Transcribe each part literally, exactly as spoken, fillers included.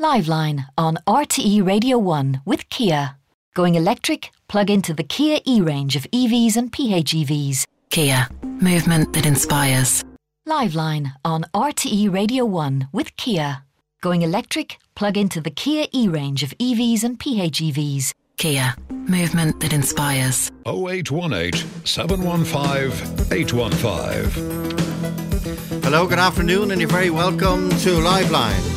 Liveline on R T E Radio one with Kia. Going electric? Plug into the Kia e-range of E Vs and P H E Vs. Kia. Movement that inspires. Liveline on R T E Radio one with Kia. Going electric? Plug into the Kia e-range of E Vs and P H E Vs. Kia. Movement that inspires. oh eight one eight, seven one five, eight one five. Hello, good afternoon and you're very welcome to Liveline.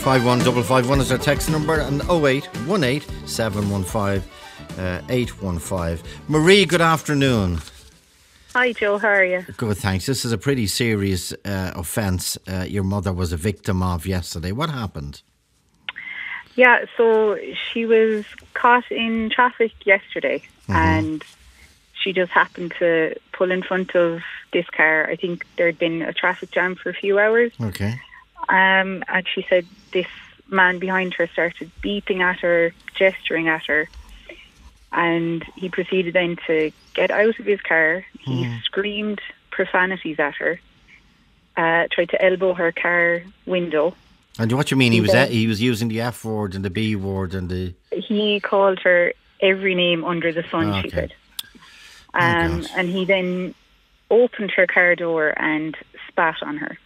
five one five five one is our text number and oh eight one eight, seven one five, eight one five. Marie, good afternoon. Hi Joe, how are you? Good, thanks. This is a pretty serious uh, offence uh, your mother was a victim of yesterday. What happened? Yeah, so she was caught in traffic yesterday mm-hmm. and she just happened to pull in front of this car. I think there had been a traffic jam for a few hours. Okay. Um, and she said this man behind her started beeping at her, gesturing at her, and he proceeded then to get out of his car. He mm. screamed profanities at her, uh, tried to elbow her car window. And what do you mean? He was then, he was using the F word and the B word and the... He called her every name under the sun, okay. she said. Um, oh, and he then opened her car door and spat on her.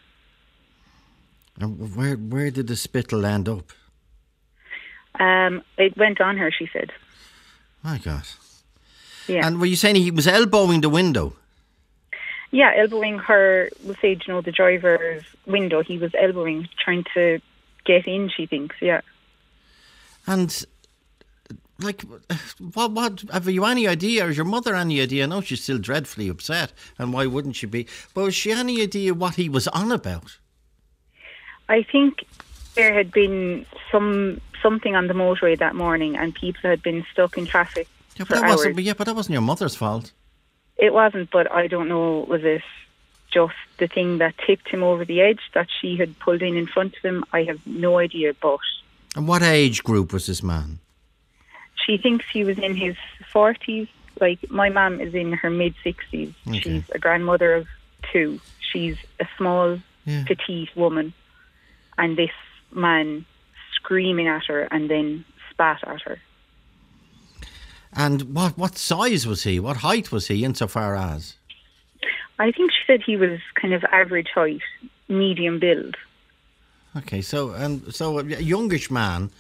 And where where did the spittle end up? Um, it went on her, she said. My God. Yeah. And were you saying he was elbowing the window? Yeah, elbowing her, we'll say, you know, the driver's window. He was elbowing, trying to get in, she thinks, yeah. And, like, what, what, have you any idea, or is your mother any idea? I know she's still dreadfully upset, and why wouldn't she be? But has she any idea what he was on about? I think there had been some something on the motorway that morning and people had been stuck in traffic yeah, but for that hours. Wasn't, but yeah, but that wasn't your mother's fault. It wasn't, but I don't know, was it just the thing that tipped him over the edge that she had pulled in in front of him? I have no idea, but... And what age group was this man? She thinks he was in his forties. Like, my mum is in her mid-sixties. Okay. She's a grandmother of two. She's a small, yeah. petite woman. And this man screaming at her and then spat at her. And what what size was he? What height was he insofar as? I think she said he was kind of average height, medium build. Okay, so and so a youngish man,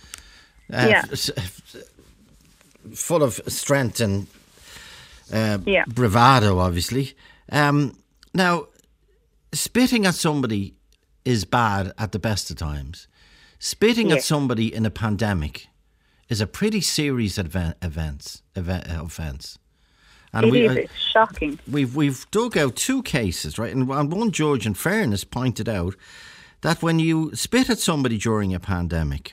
uh, yeah. f- f- full of strength and uh, yeah. bravado, obviously. Um, now, spitting at somebody is bad at the best of times. Spitting yeah. at somebody in a pandemic is a pretty serious event, events, event, uh, offence. And it we, is, it's uh, shocking. We've, we've dug out two cases, right? And one judge, in fairness, pointed out that when you spit at somebody during a pandemic,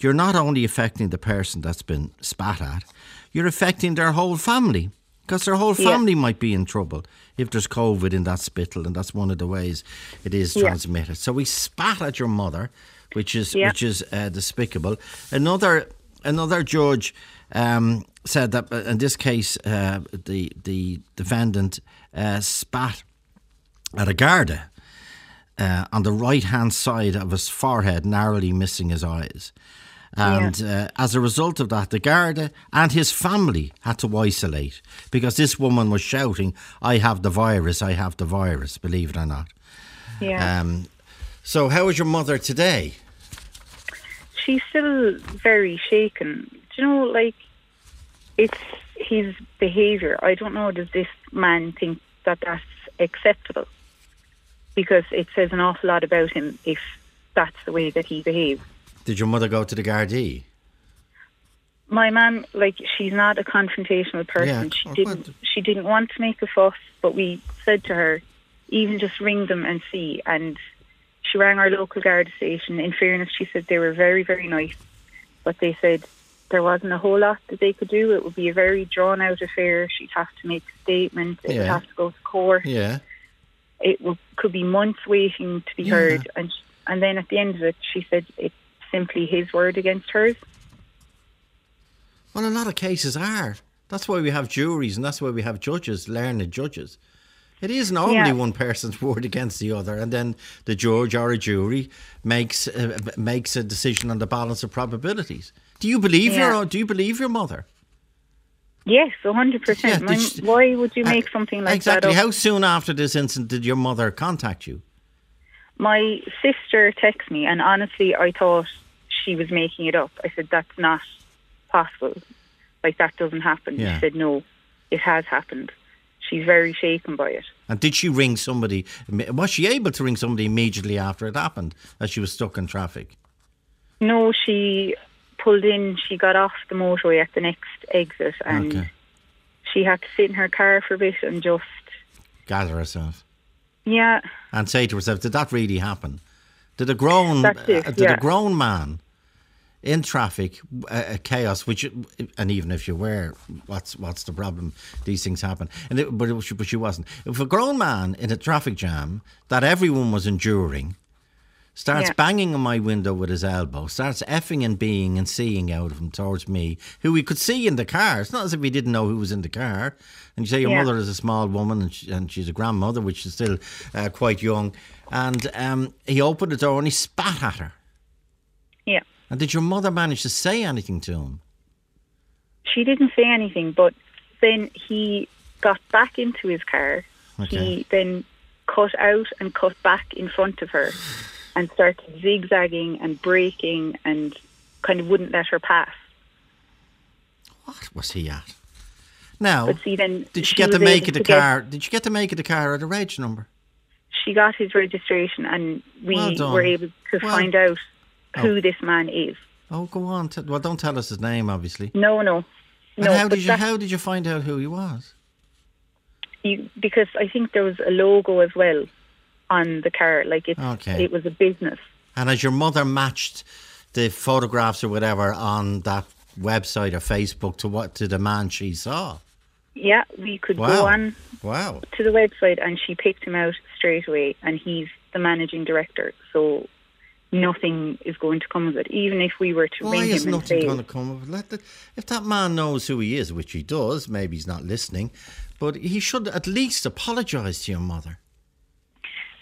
you're not only affecting the person that's been spat at, you're affecting their whole family. Because their whole family yeah. might be in trouble if there's COVID in that spittle, and that's one of the ways it is yeah. transmitted. So we spat at your mother, which is yeah. which is uh, despicable. Another another judge um, said that in this case, uh, the the defendant uh, spat at a Garda uh, on the right hand side of his forehead, narrowly missing his eyes. And yeah. uh, as a result of that, the Garda and his family had to isolate because this woman was shouting, "I have the virus, I have the virus," believe it or not. Yeah. Um, so how is your mother today? She's still very shaken. Do you know, like, it's his behaviour. I don't know, does this man think that that's acceptable? Because it says an awful lot about him if that's the way that he behaves. Did your mother go to the Gardaí? My mum, like, she's not a confrontational person. Yeah, she didn't. What? She didn't want to make a fuss, but we said to her, even just ring them and see. And she rang our local Garda station. In fairness, she said they were very, very nice, but they said there wasn't a whole lot that they could do. It would be a very drawn-out affair. She'd have to make a statement. It yeah. would have to go to court. Yeah, it would, could be months waiting to be yeah. heard. And she, and then at the end of it, she said it. Simply his word against hers. Well, a lot of cases are. That's why we have juries and that's why we have judges, learned judges. It is normally yeah. one person's word against the other, and then the judge or a jury makes uh, makes a decision on the balance of probabilities. Do you believe yeah. your Do you believe your mother? Yes, a hundred percent. Why would you make uh, something like exactly. that? Exactly. How soon after this incident did your mother contact you? My sister texted me, and honestly, I thought she was making it up. I said, "That's not possible. Like, that doesn't happen." Yeah. She said, "No, it has happened." She's very shaken by it. And did she ring somebody? Was she able to ring somebody immediately after it happened, as she was stuck in traffic? No, she pulled in. She got off the motorway at the next exit, and okay. she had to sit in her car for a bit and just gather herself. Yeah. And say to herself, "Did that really happen? Did a grown That's it, uh, did yeah. a grown man in traffic, uh, chaos, which, and even if you were, what's what's the problem? These things happen." And it, but, it, but she wasn't. If a grown man in a traffic jam that everyone was enduring starts yeah. banging on my window with his elbow, starts effing and being and seeing out of him towards me, who we could see in the car. It's not as if we didn't know who was in the car. And you say your yeah. mother is a small woman, and, she, and she's a grandmother, which is still uh, quite young. And um, he opened the door and he spat at her. Yeah. And did your mother manage to say anything to him? She didn't say anything, but then he got back into his car. Okay. He then cut out and cut back in front of her and started zigzagging and braking and kind of wouldn't let her pass. What was he at? Now, see, then did she, she get the make of the car? Did she get the make of the car or the reg number? She got his registration, and we well were able to well, find out who oh. this man is. Oh, go on. Well, don't tell us his name, obviously. No, no. And no how, did you, how did you find out who he was? You, because I think there was a logo as well on the car. Like, it, okay. it was a business. And has your mother matched the photographs or whatever on that website or Facebook to what to the man she saw? Yeah, we could wow. go on wow. to the website, and she picked him out straight away, and he's the managing director, so nothing is going to come of it, even if we were to Why ring him is and nothing say, going to come of it? Let the, if that man knows who he is, which he does, maybe he's not listening, but he should at least apologise to your mother.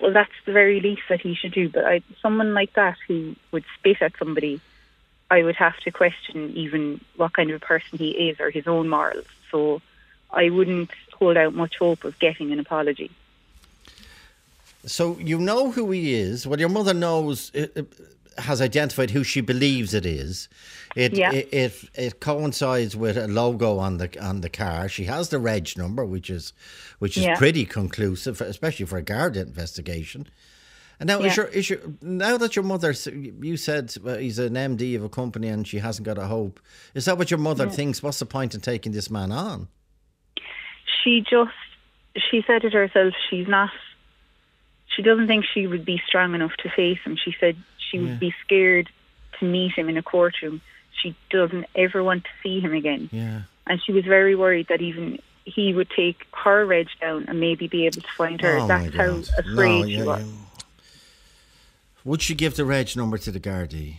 Well, that's the very least that he should do. But I, someone like that who would spit at somebody, I would have to question even what kind of person he is or his own morals. So I wouldn't hold out much hope of getting an apology. So you know who he is. Well, your mother knows, it, it has identified who she believes it is. It, yeah. it it it coincides with a logo on the on the car. She has the reg number, which is which is yeah. pretty conclusive, especially for a Garda investigation. And now, yeah. is your is your now that your mother, you said he's an M D of a company and she hasn't got a hope. Is that what your mother yeah. thinks? What's the point in taking this man on? She just she said it herself. She's not. She doesn't think she would be strong enough to face him. She said she yeah. would be scared to meet him in a courtroom. She doesn't ever want to see him again. Yeah. And she was very worried that even he would take her reg down and maybe be able to find her. Oh, that's how afraid no, yeah, she was. Yeah. Would she give the reg number to the Gardaí?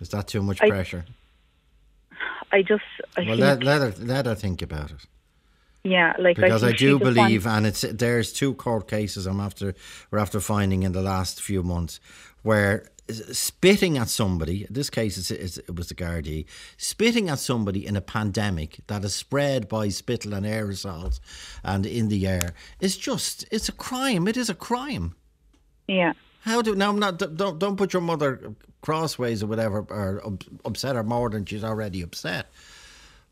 Is that too much I, pressure? I just... I well, think let, let, her, let her think about it. Yeah, like because I, I do believe, and it's there's two court cases I'm after we're after finding in the last few months where spitting at somebody. In this case, it's, it's, it was the Gardaí spitting at somebody in a pandemic that is spread by spittle and aerosols and in the air. It's just it's a crime. It is a crime. Yeah. How do now? I'm not don't don't put your mother crossways or whatever, or upset her more than she's already upset.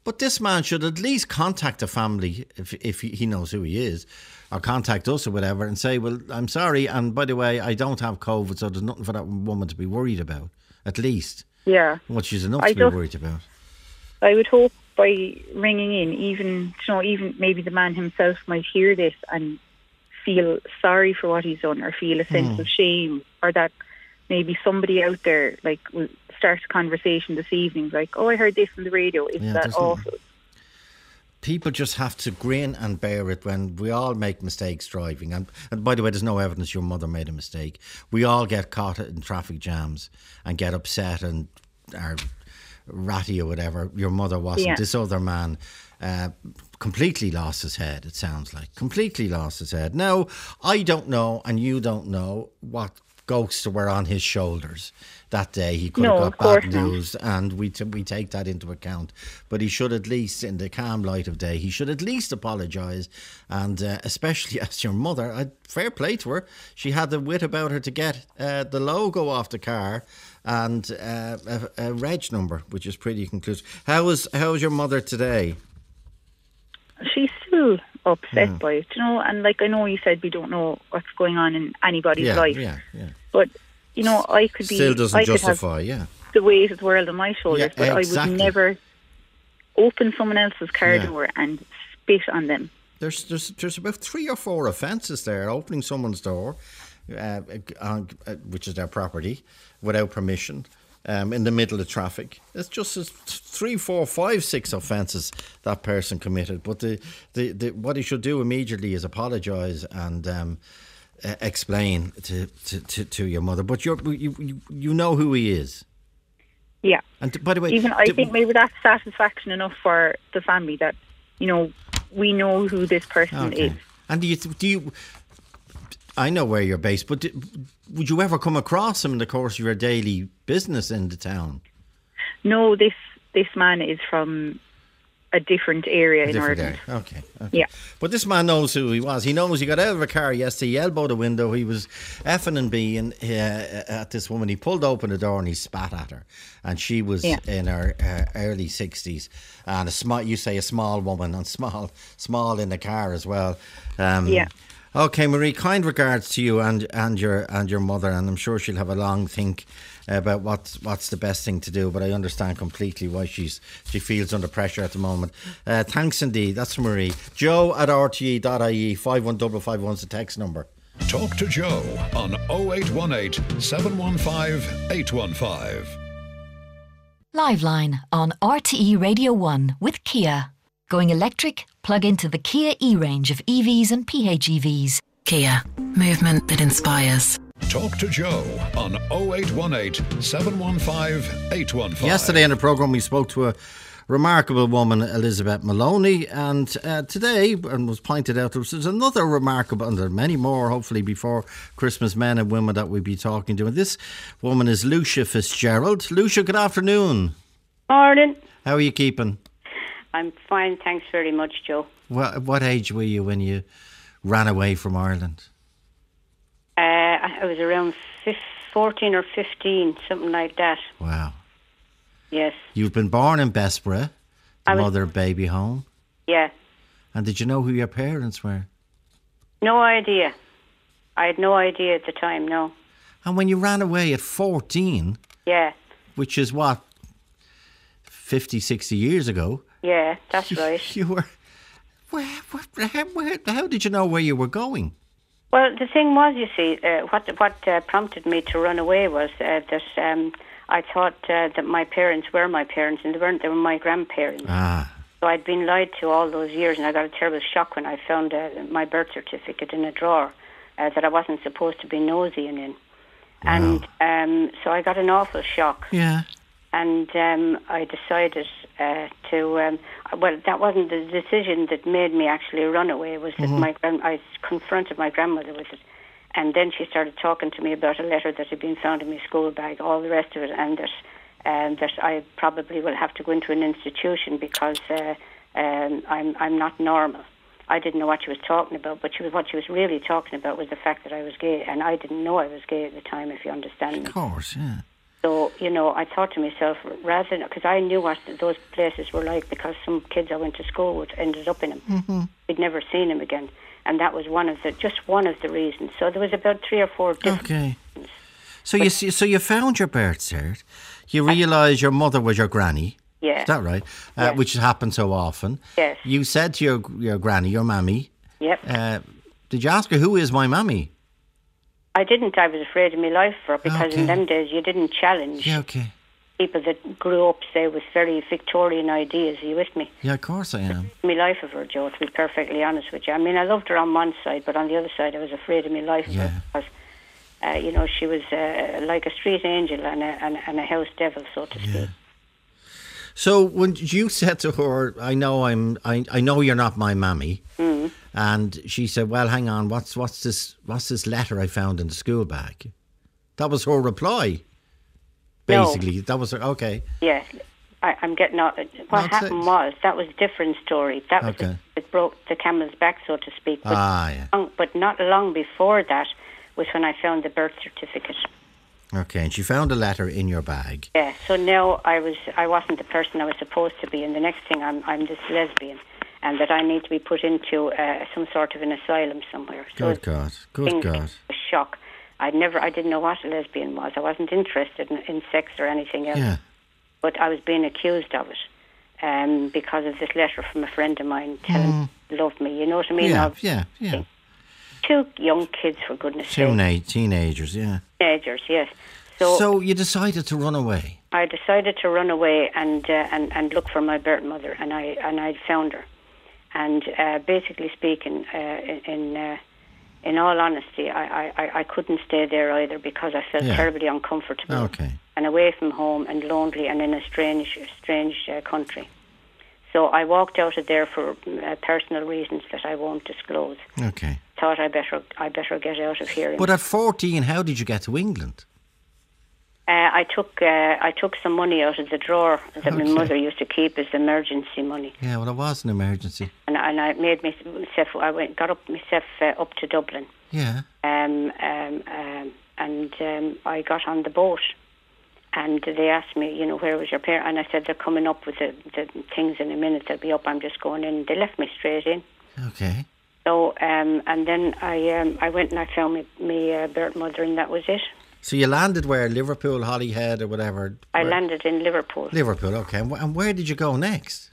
But this man should at least contact the family if if he knows who he is, or contact us or whatever, and say, "Well, I'm sorry, and by the way, I don't have COVID, so there's nothing for that woman to be worried about." At least, yeah, what she's enough I to be just, worried about. I would hope by ringing in, even you know, even maybe the man himself might hear this and feel sorry for what he's done, or feel a sense mm. of shame, or that maybe somebody out there like will start a conversation this evening, like, "Oh, I heard this on the radio. Isn't yeah, that awful?" People just have to grin and bear it when we all make mistakes driving. And, and by the way, there's no evidence your mother made a mistake. We all get caught in traffic jams and get upset and are ratty or whatever. Your mother wasn't. Yeah. This other man Uh, completely lost his head, it sounds like. Completely lost his head. Now, I don't know, and you don't know, what ghosts were on his shoulders that day. He could no, have got bad news, not. and we t- we take that into account. But he should at least, in the calm light of day, he should at least apologise. And uh, especially as your mother, I, fair play to her, she had the wit about her to get uh, the logo off the car and uh, a, a reg number, which is pretty conclusive. How is, how is your mother today? She's still upset yeah. by it, you know, and like I know you said, we don't know what's going on in anybody's yeah, life. Yeah, yeah. But, you know, I could be... Still doesn't I justify, yeah. the weight of the world on my shoulders, yeah, but exactly. I would never open someone else's car yeah. door and spit on them. There's, there's, there's about three or four offences there, opening someone's door, uh, on, uh, which is their property, without permission. Um, in the middle of traffic. It's just it's three, four, five, six offences that person committed. But the, the, the what he should do immediately is apologise and um, uh, explain to, to, to, to your mother. But you're, you you you know who he is. Yeah. And th- by the way... Even I th- think maybe that's satisfaction enough for the family that, you know, we know who this person okay. is. And do you... Do you I know where you're based, but did, would you ever come across him in the course of your daily business in the town? No, this this man is from a different area a in different Ireland. Area. Okay, okay. Yeah. But this man knows who he was. He knows he got out of a car yesterday, he elbowed a window, he was effing and being uh, at this woman. He pulled open the door and he spat at her. And she was yeah. in her uh, early sixties. And a small, you say a small woman, and small, small in the car as well. Um, yeah. Okay, Marie, kind regards to you and, and your and your mother, and I'm sure she'll have a long think about what's what's the best thing to do, but I understand completely why she's she feels under pressure at the moment. Uh, thanks indeed. That's Marie. Joe at R T E dot I E, five one double five one is the text number. Talk to Joe on oh eight one eight, seven one five, eight one five. Liveline on R T E Radio one with Kia. Going electric? Plug into the Kia e-range of E Vs and P H E Vs. Kia, movement that inspires. Talk to Joe on oh eight one eight, seven one five, eight one five. Yesterday in the programme we spoke to a remarkable woman, Elizabeth Maloney, and uh, today, and was pointed out, there's another remarkable, and there are many more hopefully before Christmas, men and women that we'll be talking to. And this woman is Lucia Fitzgerald. Lucia, good afternoon. Morning. How are you keeping? I'm fine, thanks very much, Joe. What, what age were you when you ran away from Ireland? Uh, I was around fourteen or fifteen, something like that. Wow. Yes. You've been born in Bessborough, the mother baby home. Yeah. And did you know who your parents were? No idea. I had no idea at the time, no. And when you ran away at fourteen... Yeah. Which is what, fifty, sixty years ago... Yeah, that's you, right. You were. Where, where, where, how did you know where you were going? Well, the thing was, you see, uh, what what uh, prompted me to run away was uh, that um, I thought uh, that my parents were my parents, and they weren't. They were my grandparents. Ah. So I'd been lied to all those years, and I got a terrible shock when I found uh, my birth certificate in a drawer uh, that I wasn't supposed to be nosying in, wow. and um, so I got an awful shock. Yeah. And um, I decided uh, to, um, well, that wasn't the decision that made me actually run away, was that mm-hmm. my grand- I confronted my grandmother with it. And then she started talking to me about a letter that had been found in my school bag, all the rest of it, and that, um, that I probably will have to go into an institution because uh, um, I'm, I'm not normal. I didn't know what she was talking about, but she was, what she was really talking about was the fact that I was gay, and I didn't know I was gay at the time, if you understand me. Of course, yeah. So, you know, I thought to myself, rather than, because I knew what those places were like, because some kids I went to school with ended up in them. Mm-hmm. We'd never seen them again. And that was one of the, just one of the reasons. So there was about three or four different okay. reasons. So but, you see, so you found your birth cert. You realised your mother was your granny. Yeah. Is that right? Uh, yes. Which happened so often. Yes. You said to your your granny, your mammy. Yep. Uh, did you ask her, who is my mammy? I didn't. I was afraid of my life for it because okay. in them days you didn't challenge yeah, okay. people that grew up, say, with very Victorian ideas. Are you with me? Yeah, of course I am. My life of her, Joe, to be perfectly honest with you. I mean, I loved her on one side, but on the other side I was afraid of my life yeah. because, uh, you know, she was uh, like a street angel and a, and, and a house devil, so to speak. Yeah. So when you said to her, I know I'm, I, I know you're not my mammy. Mm. And she said, well, hang on, what's, what's this, what's this letter I found in the school bag? That was her reply. Basically, no. That was her, okay. Yes. I, I'm getting out. What That's happened it. was, that was a different story. That was, okay. it, it broke the camel's back, so to speak. But, ah, yeah. long, but not long before that was when I found the birth certificate. Okay, and she found a letter in your bag. Yeah, so now I, was, I wasn't the person I was supposed to be, and the next thing I'm, I'm this lesbian, and that I need to be put into uh, some sort of an asylum somewhere. So good God, good God. A shock. I never, I didn't know what a lesbian was. I wasn't interested in, in sex or anything else. Yeah. But I was being accused of it um, because of this letter from a friend of mine telling mm. he loved me. You know what I mean? Yeah, I've, yeah, yeah. Two young kids, for goodness sake. Teenage, teenagers, yeah. Teenagers, yes. So, so you decided to run away? I decided to run away and uh, and, and look for my birth mother, and I and I found her. And uh, basically speaking, uh, in uh, in all honesty, I, I, I couldn't stay there either because I felt yeah. terribly uncomfortable. Okay. And away from home and lonely and in a strange, strange uh, country. So I walked out of there for uh, personal reasons that I won't disclose. Okay. Thought I better, I better get out of here. But at fourteen, how did you get to England? Uh, I took, uh, I took some money out of the drawer that okay. my mother used to keep as emergency money. Yeah, well, it was an emergency. And, and I made myself, I went, got up myself uh, up to Dublin. Yeah. Um, um, um, and um, I got on the boat. And they asked me, you know, where was your parent? And I said, they're coming up with the, the things in a minute. They'll be up. I'm just going in. They left me straight in. Okay. So, um, and then I um, I went and I found my, my uh, birth mother, and that was it. So you landed where? Liverpool, Holyhead or whatever? I where? landed in Liverpool. Liverpool, okay. And, w- and where did you go next?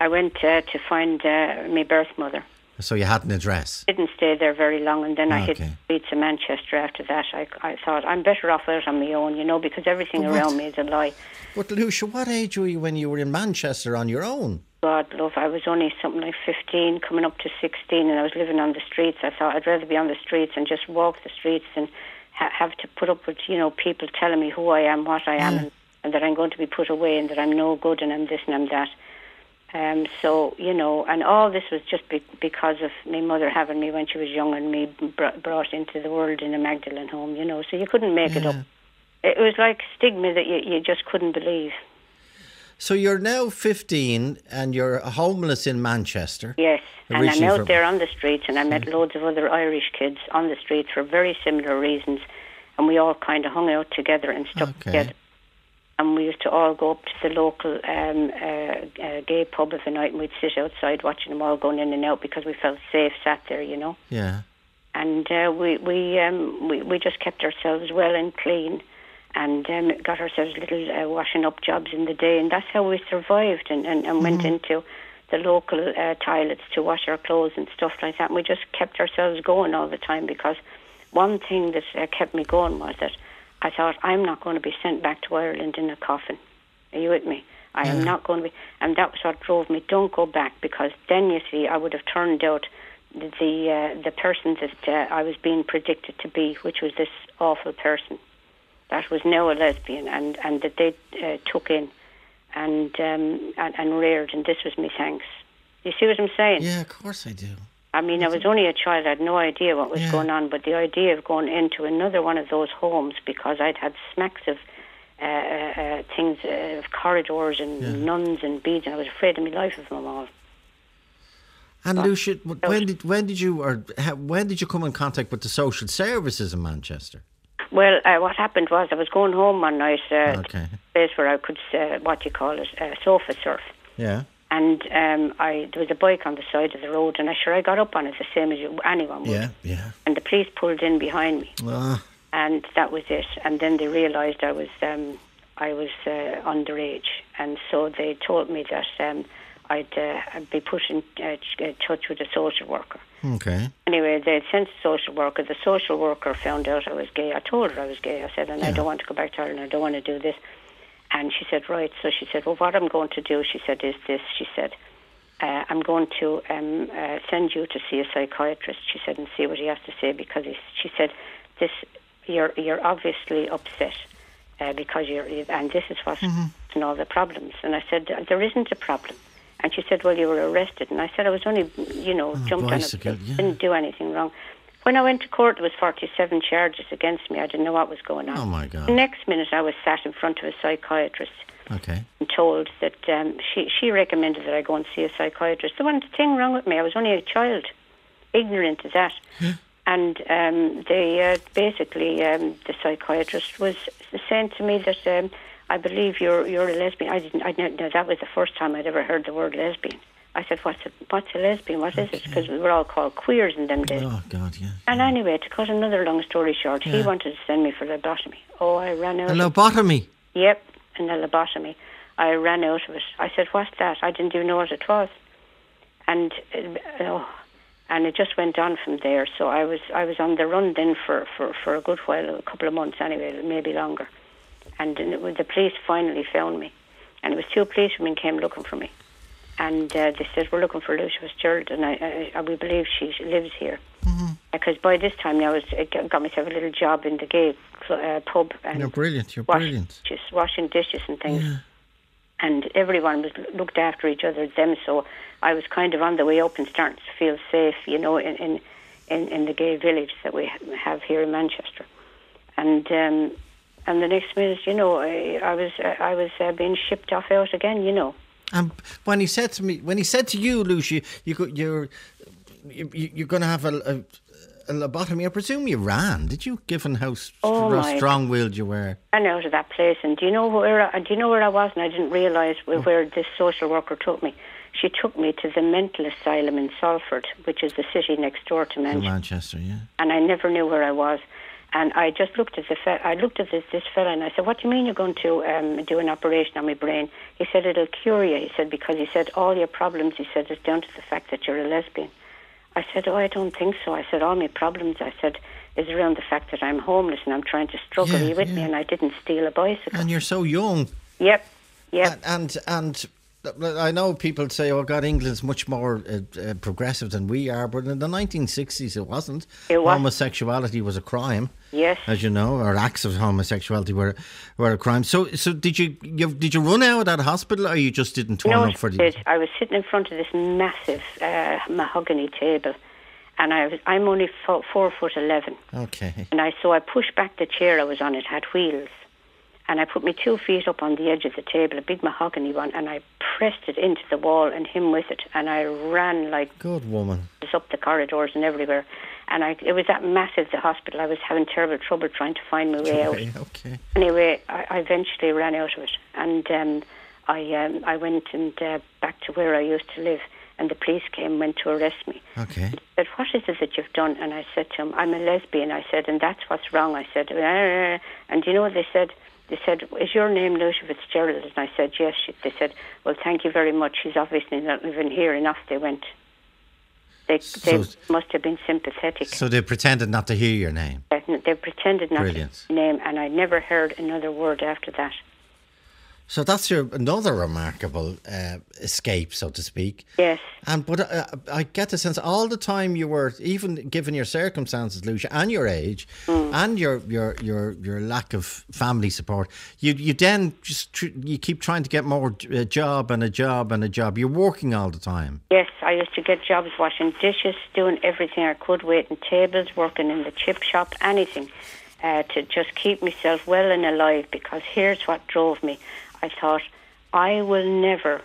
I went uh, to find uh, my birth mother. So you had an address? Didn't stay there very long, and then oh, I hit okay. the streets of Manchester after that. I, I thought, I'm better off out on my own, you know, because everything but around what? me is a lie. But Lucia, what age were you when you were in Manchester on your own? God, love, I was only something like fifteen, coming up to sixteen, and I was living on the streets. I thought I'd rather be on the streets and just walk the streets and ha- have to put up with, you know, people telling me who I am, what I am, yeah. and, and that I'm going to be put away and that I'm no good and I'm this and I'm that. Um, so, you know, and all this was just be- because of my mother having me when she was young and me br- brought into the world in a Magdalene home, you know, so you couldn't make yeah. it up. It was like stigma that you, you just couldn't believe. So you're now fifteen and you're homeless in Manchester. Yes, and I'm out from... there on the streets, and I met mm-hmm. loads of other Irish kids on the streets for very similar reasons, and we all kind of hung out together and stuck okay. together. And we used to all go up to the local um, uh, uh, gay pub every night, and we'd sit outside watching them all going in and out because we felt safe sat there, you know. Yeah. And uh, we we, um, we we just kept ourselves well and clean, and um, got ourselves little uh, washing up jobs in the day, and that's how we survived, and, and, and mm-hmm. went into the local uh, toilets to wash our clothes and stuff like that. And we just kept ourselves going all the time, because one thing that uh, kept me going was that I thought, I'm not going to be sent back to Ireland in a coffin. Are you with me? I yeah. am not going to be. And that was what drove me. Don't go back, because then, you see, I would have turned out the the, uh, the person that uh, I was being predicted to be, which was this awful person that was now a lesbian, and, and that they uh, took in and, um, and and reared, and this was me thanks. You see what I'm saying? Yeah, of course I do. I mean, I was only a child. I had no idea what was yeah. going on. But the idea of going into another one of those homes, because I'd had smacks of uh, uh, things, uh, of corridors and yeah. nuns and beads, and I was afraid of my life of them all. And but, Lucia, when did when did you or when did you come in contact with the social services in Manchester? Well, uh, what happened was I was going home one night, uh, okay. to a place where I could uh, what you call it, uh, sofa surf. Yeah. And um, I, there was a bike on the side of the road, and I sure I got up on it the same as you, anyone would. Yeah, yeah. And the police pulled in behind me, uh. and that was it. And then they realised I was um, I was uh, underage, and so they told me that um, I'd, uh, I'd be put in uh, touch with a social worker. Okay. Anyway, they sent a social worker. The social worker found out I was gay. I told her I was gay. I said, and yeah. I don't want to go back to Ireland. I don't want to do this. And she said, right. So she said, well, what I'm going to do, she said, is this. She said, uh, I'm going to um, uh, send you to see a psychiatrist, she said, and see what he has to say, because he, she said, this, you're you're obviously upset uh, because you're, and this is what mm-hmm. and all the problems. And I said, there isn't a problem. And she said, well, you were arrested. And I said, I was only, you know, oh, jumped bicycle, on a yeah. didn't do anything wrong. When I went to court, there was forty-seven charges against me. I didn't know what was going on. Oh, my God. The next minute, I was sat in front of a psychiatrist. Okay. And told that um, she, she recommended that I go and see a psychiatrist. There wasn't a thing wrong with me. I was only a child, ignorant of that. Yeah. And um, they uh, basically, um, the psychiatrist was saying to me that um, I believe you're you're a lesbian. I didn't. I didn't know, that was the first time I'd ever heard the word lesbian. I said, what's a, what's a lesbian? What okay. is it? Because we were all called queers in them days. Oh, God, yeah. And yeah. anyway, to cut another long story short, yeah. he wanted to send me for lobotomy. Oh, I ran out. A lobotomy? Of, yep, and a lobotomy. I ran out of it. I said, what's that? I didn't even know what it was. And, oh, and it just went on from there. So I was I was on the run then for, for, for a good while, a couple of months anyway, maybe longer. And it was, the police finally found me. And it was two policewomen came looking for me. And uh, they said, we're looking for Lucia Fitzgerald, and I, I, I, we believe she lives here. Mm-hmm. Because by this time, now I was, I got myself a little job in the gay uh, pub. And you're brilliant, you're washing, brilliant. Just washing dishes and things. Yeah. And everyone was looked after each other, them, so I was kind of on the way up and starting to feel safe, you know, in, in, in, in the gay village that we have here in Manchester. And... Um, And the next minute, you know, I, I was I was uh, being shipped off out again, you know. And when he said to me, when he said to you, Lucia, you go, you're you, you're going to have a, a, a lobotomy. I presume you ran, did you? Given how, oh how strong-willed you were, and out of that place. And do you know where? I, do you know where I was? And I didn't realise where, oh. where this social worker took me. She took me to the mental asylum in Salford, which is the city next door to Manchester. In Manchester, yeah. And I never knew where I was. And I just looked at the fe- I looked at this, this fella and I said, what do you mean you're going to um, do an operation on my brain? He said, it'll cure you. He said, because he said, all your problems, he said, is down to the fact that you're a lesbian. I said, oh, I don't think so. I said, all my problems, I said, is around the fact that I'm homeless and I'm trying to struggle. Yeah, you with yeah. me? And I didn't steal a bicycle. And you're so young. Yep, yep. And, and, and I know people say, oh, God, England's much more uh, uh, progressive than we are. But in the nineteen sixties, it wasn't. It wasn't. Homosexuality was a crime. Yes, as you know, or acts of homosexuality were were a crime. So, so did you, you did you run out of that hospital, or you just didn't turn no, up for the? I was sitting in front of this massive uh, mahogany table, and I was I'm only four, four foot eleven. Okay. And I so I pushed back the chair I was on. It had wheels, and I put my two feet up on the edge of the table, a big mahogany one, and I pressed it into the wall, and him with it, and I ran like good woman, up the corridors and everywhere. And I, it was that massive, the hospital. I was having terrible trouble trying to find my way okay, out. Okay. Anyway, I, I eventually ran out of it. And um, I um, I went and uh, back to where I used to live. And the police came and went to arrest me. Okay. They said, what is it that you've done? And I said to them, I'm a lesbian. I said, and that's what's wrong. I said, Arr. And you know what they said? They said, is your name Lucia Fitzgerald? And I said, yes. They said, well, thank you very much. She's obviously not living here. And off they went. They, they so, must have been sympathetic. So they pretended not to hear your name. They pretended not Brilliant. To hear your name, and I never heard another word after that. So that's your another remarkable uh, escape, so to speak. Yes. And but uh, I get the sense all the time you were, even given your circumstances, Lucia, and your age, mm. and your, your your your lack of family support, you you then just tr- you keep trying to get more a job and a job and a job. You're working all the time. Yes, I used to get jobs washing dishes, doing everything I could, waiting tables, working in the chip shop, anything, uh, to just keep myself well and alive. Because here's what drove me. I thought, I will never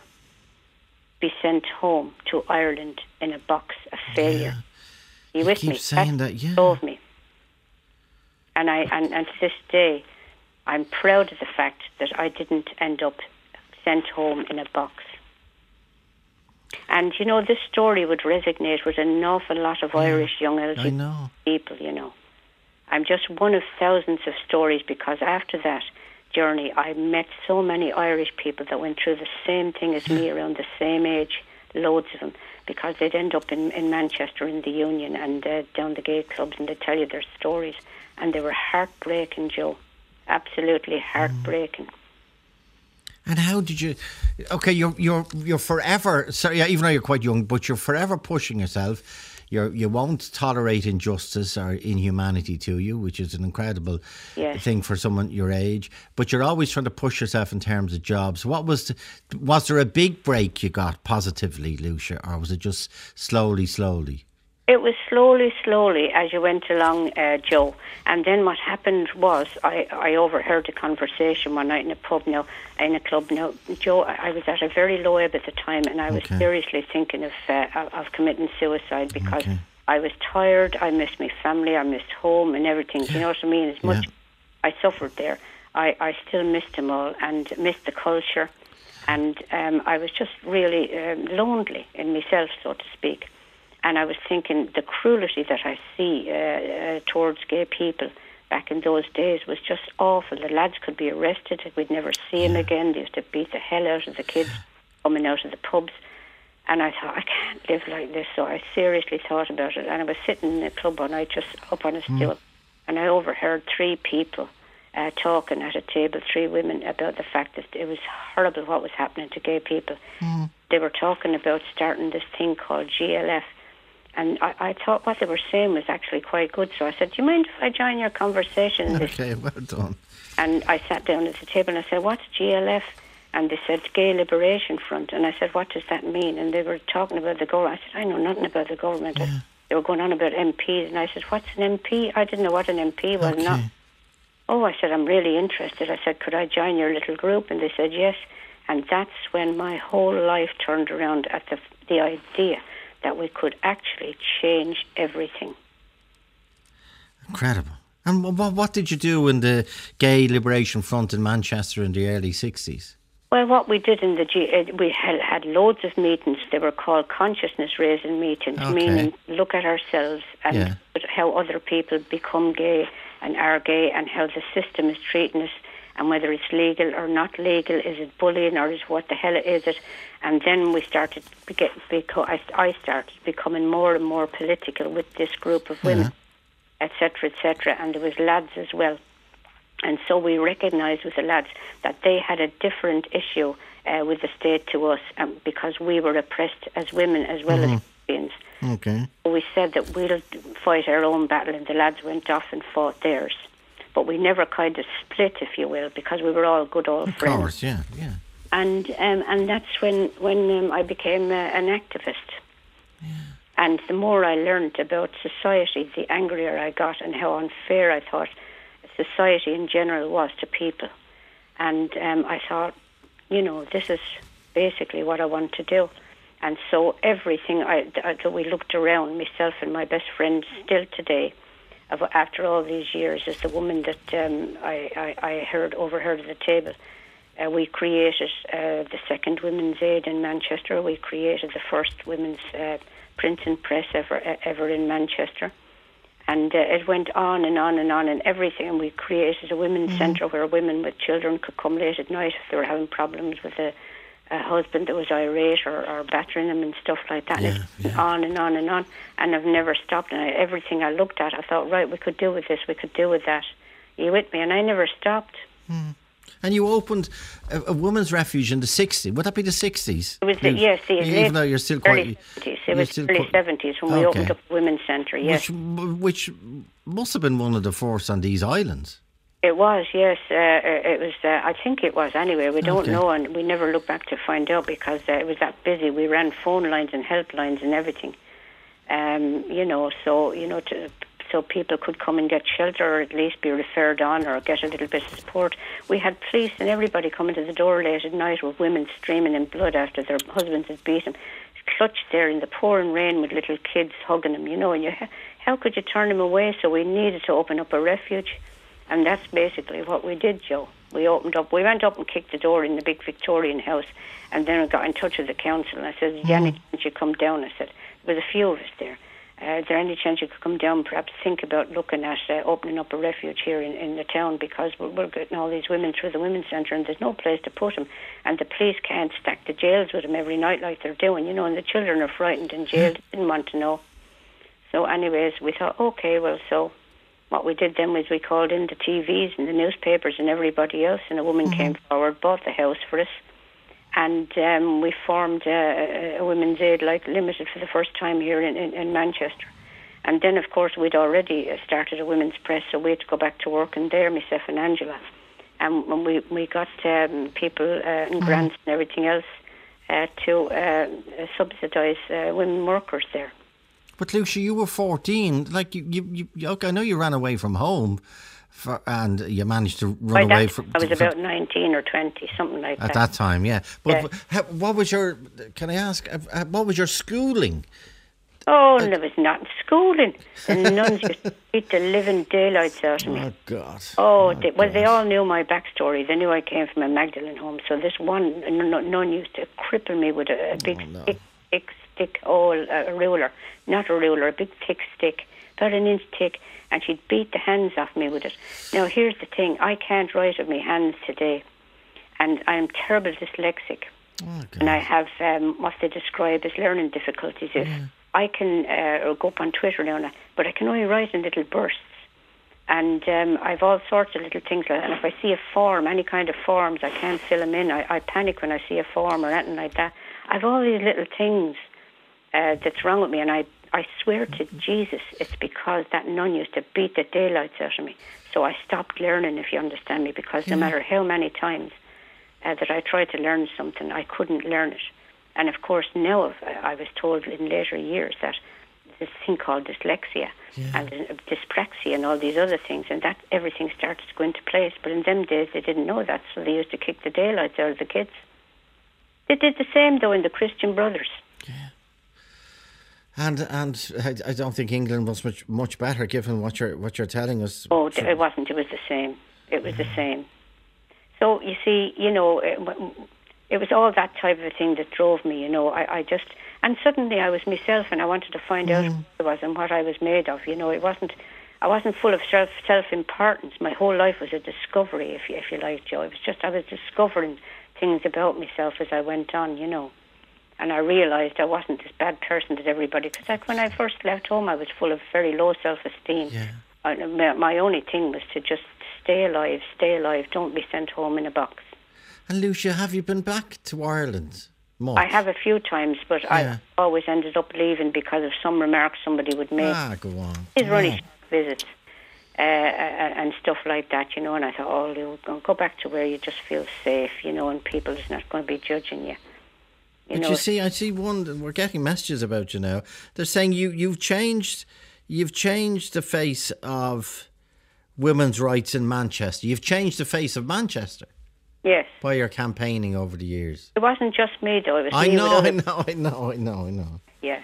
be sent home to Ireland in a box of failure. Yeah. You, you with me? Saying that, that yeah. drove me. And I and, and to this day, I'm proud of the fact that I didn't end up sent home in a box. And you know, this story would resonate with an awful lot of yeah. Irish young L G B T people. You know, I'm just one of thousands of stories, because after that journey, I met so many Irish people that went through the same thing as me, around the same age, loads of them, because they'd end up in, in Manchester in the Union and uh, down the gay clubs, and they'd tell you their stories, and they were heartbreaking, Joe, absolutely heartbreaking. Mm. And how did you? Okay, you're you're you're forever. Sorry, even though you're quite young, but you're forever pushing yourself. You're, you won't tolerate injustice or inhumanity to you, which is an incredible yes. thing for someone your age. But you're always trying to push yourself in terms of jobs. What was the, was there a big break you got positively, Lucia, or was it just slowly, slowly? It was slowly, slowly as you went along, uh, Joe. And then what happened was I, I overheard a conversation one night in a pub now, in a club now. Joe, I was at a very low ebb at the time, and I was okay. seriously thinking of uh, of committing suicide because okay. I was tired. I missed my family. I missed home and everything. Do you know what I mean? As much yeah. I suffered there, I, I still missed them all and missed the culture. And um, I was just really um, lonely in myself, so to speak. And I was thinking the cruelty that I see uh, uh, towards gay people back in those days was just awful. The lads could be arrested. We'd never see them again. They used to beat the hell out of the kids coming out of the pubs. And I thought, I can't live like this. So I seriously thought about it. And I was sitting in a club one night just up on a stool. Mm. And I overheard three people uh, talking at a table, three women, about the fact that it was horrible what was happening to gay people. Mm. They were talking about starting this thing called G L F. And I, I thought what they were saying was actually quite good. So I said, do you mind if I join your conversation? Okay, well done. And I sat down at the table and I said, what's G L F? And they said, Gay Liberation Front. And I said, what does that mean? And they were talking about the government. I said, I know nothing about the government. Yeah. They were going on about M Ps. And I said, what's an M P? I didn't know what an M P was. Okay. Not. Oh, I said, I'm really interested. I said, could I join your little group? And they said, yes. And that's when my whole life turned around at the the idea that we could actually change everything. Incredible. And what, what did you do in the Gay Liberation Front in Manchester in the early sixties? Well, what we did in the G... We had loads of meetings. They were called consciousness-raising meetings, okay. meaning look at ourselves and yeah. how other people become gay and are gay and how the system is treating us and whether it's legal or not legal, is it bullying or is what the hell is it? And then we started, get, because I started becoming more and more political with this group of women, et cetera, yeah. et cetera, and there was lads as well. And so we recognised with the lads that they had a different issue uh, with the state to us um, because we were oppressed as women as well mm-hmm. as Indians. Okay. So we said that we'll fight our own battle, and the lads went off and fought theirs. But we never kind of split, if you will, because we were all good old of friends. Of course, yeah, yeah. And um, and that's when when um, I became uh, an activist. Yeah. And the more I learned about society, the angrier I got, and how unfair I thought society in general was to people. And um, I thought, you know, this is basically what I want to do. And so everything I, I we looked around, myself and my best friend still today. After all these years, as the woman that um, I, I, I heard overheard at the table, uh, we created uh, the second Women's Aid in Manchester. We created the first women's uh, print and press ever ever in Manchester, and uh, it went on and on and on and everything. And we created a women's mm-hmm. centre where women with children could come late at night if they were having problems with a, a husband that was irate or, or battering them and stuff like that. Yeah, and yeah. on and on and on. And I've never stopped. And I, everything I looked at, I thought, right, we could do with this, we could do with that. Are you with me? And I never stopped. Mm. And you opened a, a women's refuge in the sixties. Would that be the sixties? It was the, yes, the even late though you're still quite... seventies. It was the early seventies when okay. we opened up a women's centre, yes. Which, which must have been one of the first on these islands. It was, yes. Uh, it was. Uh, I think it was anyway. We don't okay. know, and we never look back to find out because uh, it was that busy. We ran phone lines and helplines and everything. Um, you know, so you know, to, so people could come and get shelter, or at least be referred on, or get a little bit of support. We had police and everybody coming to the door late at night with women streaming in blood after their husbands had beat them, clutched there in the pouring rain with little kids hugging them. You know, and you, how could you turn them away? So we needed to open up a refuge. And that's basically what we did, Joe. We opened up. We went up and kicked the door in the big Victorian house, and then I got in touch with the council. And I said, "Jenny, mm. can't you come down?" I said, "There was a few of us there. Uh, is there any chance you could come down? Perhaps think about looking at uh, opening up a refuge here in, in the town because we're, we're getting all these women through the women's centre, and there's no place to put them, and the police can't stack the jails with them every night like they're doing, you know. And the children are frightened in jail. They didn't want to know. So, anyways, we thought, okay, well, so." What we did then was we called in the T Vs and the newspapers and everybody else, and a woman mm-hmm. came forward, bought the house for us, and um, we formed a, a women's aid like limited for the first time here in, in, in Manchester. And then, of course, we'd already started a women's press, so we had to go back to work in there, myself and Angela. And when we, we got um, people uh, and grants and everything else uh, to uh, subsidise uh, women workers there. But Lucia, you were fourteen. Like you, you, you okay, I know you ran away from home, for, and you managed to run By away that, from. I was from, about nineteen or twenty, something like at that. At that time, yeah. But yeah. How, what was your? Can I ask? What was your schooling? Oh, uh, there was not schooling. The nuns used to beat the living daylights out of me. Oh God! Oh, oh they, well, God. They all knew my backstory. They knew I came from a Magdalene home. So this one nun used to cripple me with a, a big oh, no. stick. stick thick old uh, ruler, not a ruler, a big thick stick, about an inch thick, and she'd beat the hands off me with it. Now, here's the thing, I can't write with my hands today, and I'm terrible dyslexic, oh, and I have um, what they describe as learning difficulties. If yeah. I can uh, go up on Twitter now, but I can only write in little bursts, and um, I've all sorts of little things, and if I see a form, any kind of forms, I can't fill them in. I, I panic when I see a form or anything like that. I've all these little things Uh, that's wrong with me, and I, I swear to Jesus it's because that nun used to beat the daylights out of me, so I stopped learning, if you understand me, because yeah. no matter how many times uh, that I tried to learn something, I couldn't learn it. And of course now I was told in later years that this thing called dyslexia yeah. and dyspraxia and all these other things, and that everything started to go into place. But in them days they didn't know that, so they used to kick the daylights out of the kids. They did the same though in the Christian Brothers. yeah And and I don't think England was much much better, given what you're what you're telling us. Oh, it wasn't. It was the same. It was yeah. the same. So you see, you know, it, it was all that type of thing that drove me. You know, I, I just and suddenly I was myself, and I wanted to find mm. out who I was and what I was made of. You know, it wasn't. I wasn't full of self self importance. My whole life was a discovery, if you, if you like, Joe. It was just I was discovering things about myself as I went on. You know. And I realised I wasn't this bad person that everybody... Because like when I first left home, I was full of very low self-esteem. Yeah. I, my, my only thing was to just stay alive, stay alive, don't be sent home in a box. And Lucia, have you been back to Ireland much? I have a few times, but yeah. I always ended up leaving because of some remarks somebody would make. Ah, go on. His yeah. running visits uh, and stuff like that, you know. And I thought, oh, Luke, go back to where you just feel safe, you know, and people is not going to be judging you. You but know, you see, I see one. We're getting messages about you now. They're saying you you've changed, you've changed the face of women's rights in Manchester. You've changed the face of Manchester. Yes. By your campaigning over the years. It wasn't just me though. It was I me know, with I know, I know, I know, I know. Yeah.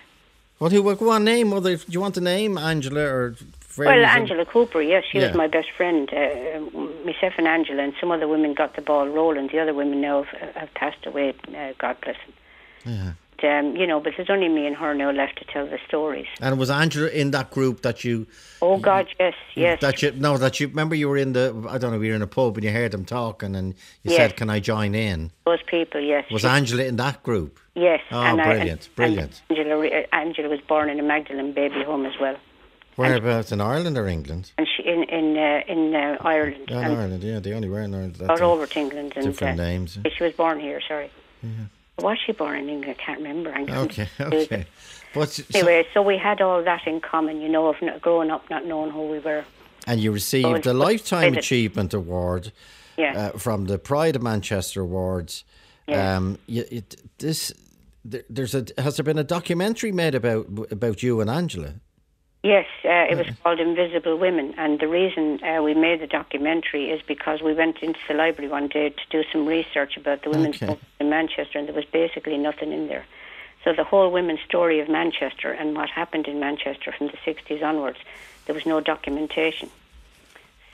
Well, who? Go on, name. Well, do you want to name Angela or? Well, Angela Cooper, yes, she yeah. was my best friend. Uh, myself and Angela and some other women got the ball rolling. The other women now have, have passed away. Uh, God bless them. Yeah. Um, you know, but there's only me and her now left to tell the stories. And it was Angela in that group that you... Oh, God, yes, yes. That you No, that you... Remember you were in the... I don't know, you were in a pub and you heard them talking and you yes. said, can I join in? Those people, yes. Was she, Angela in that group? Yes. Oh, and brilliant, I, and, brilliant. And Angela, Angela was born in a Magdalene baby home as well. Whereabouts, in Ireland or England? And she in in uh, in uh, Ireland. Yeah, in Ireland, yeah. They only were in Ireland. All over to England. And, different uh, names. She was born here, sorry. Yeah. Was she born in England? I can't remember. I can't okay, okay. But, anyway, so, so we had all that in common, you know, of not, growing up not knowing who we were. And you received so a Lifetime Achievement Award yeah. uh, from the Pride of Manchester Awards. Yeah. Um, you, it, this, there, there's a, has there been a documentary made about about you and Angela? Yes, uh, it was called Invisible Women, and the reason uh, we made the documentary is because we went into the library one day to do some research about the women's movement okay. in Manchester, and there was basically nothing in there. So the whole women's story of Manchester and what happened in Manchester from the sixties onwards, there was no documentation.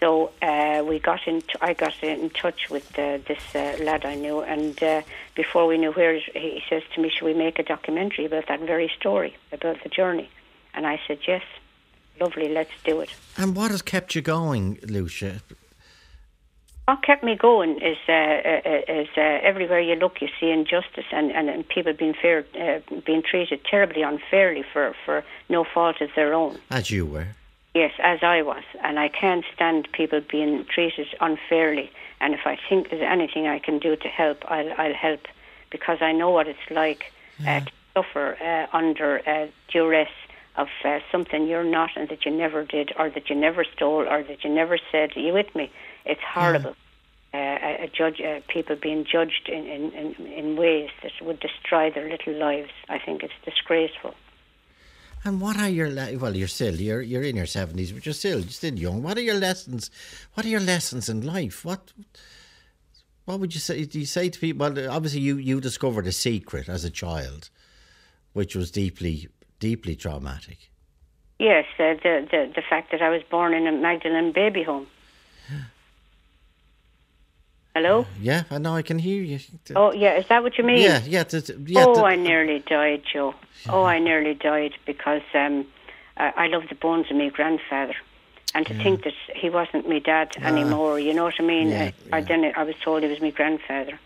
So uh, we got in t- I got in touch with uh, this uh, lad I knew, and uh, before we knew where, he says to me, should we make a documentary about that very story, about the journey? And I said, yes, lovely, let's do it. And what has kept you going, Lucia? What kept me going is uh, is uh, everywhere you look, you see injustice and, and, and people being fair, uh, being treated terribly unfairly for, for no fault of their own. As you were. Yes, as I was. And I can't stand people being treated unfairly. And if I think there's anything I can do to help, I'll, I'll help. because I know what it's like yeah. uh, to suffer uh, under uh, duress of uh, something you're not and that you never did or that you never stole or that you never said, are you with me? It's horrible. Yeah. Uh, a judge, uh, people being judged in, in, in ways that would destroy their little lives. I think it's disgraceful. And what are your le- well? You're still you're you're in your seventies, but you're still you're still young. What are your lessons? What are your lessons in life? What what would you say? Do you say to people? Well, obviously you, you discovered a secret as a child, which was deeply deeply traumatic. Yes, uh, the the the fact that I was born in a Magdalene baby home. Yeah. Hello. Uh, yeah, I know I can hear you. Oh, yeah, is that what you mean? Yeah, yeah. Th- yeah oh, th- I nearly died, Joe. Yeah. Oh, I nearly died because um, I-, I love the bones of my grandfather, and to yeah. think that he wasn't my dad uh, anymore. You know what I mean? Yeah, I, yeah. I then I was told he was my grandfather,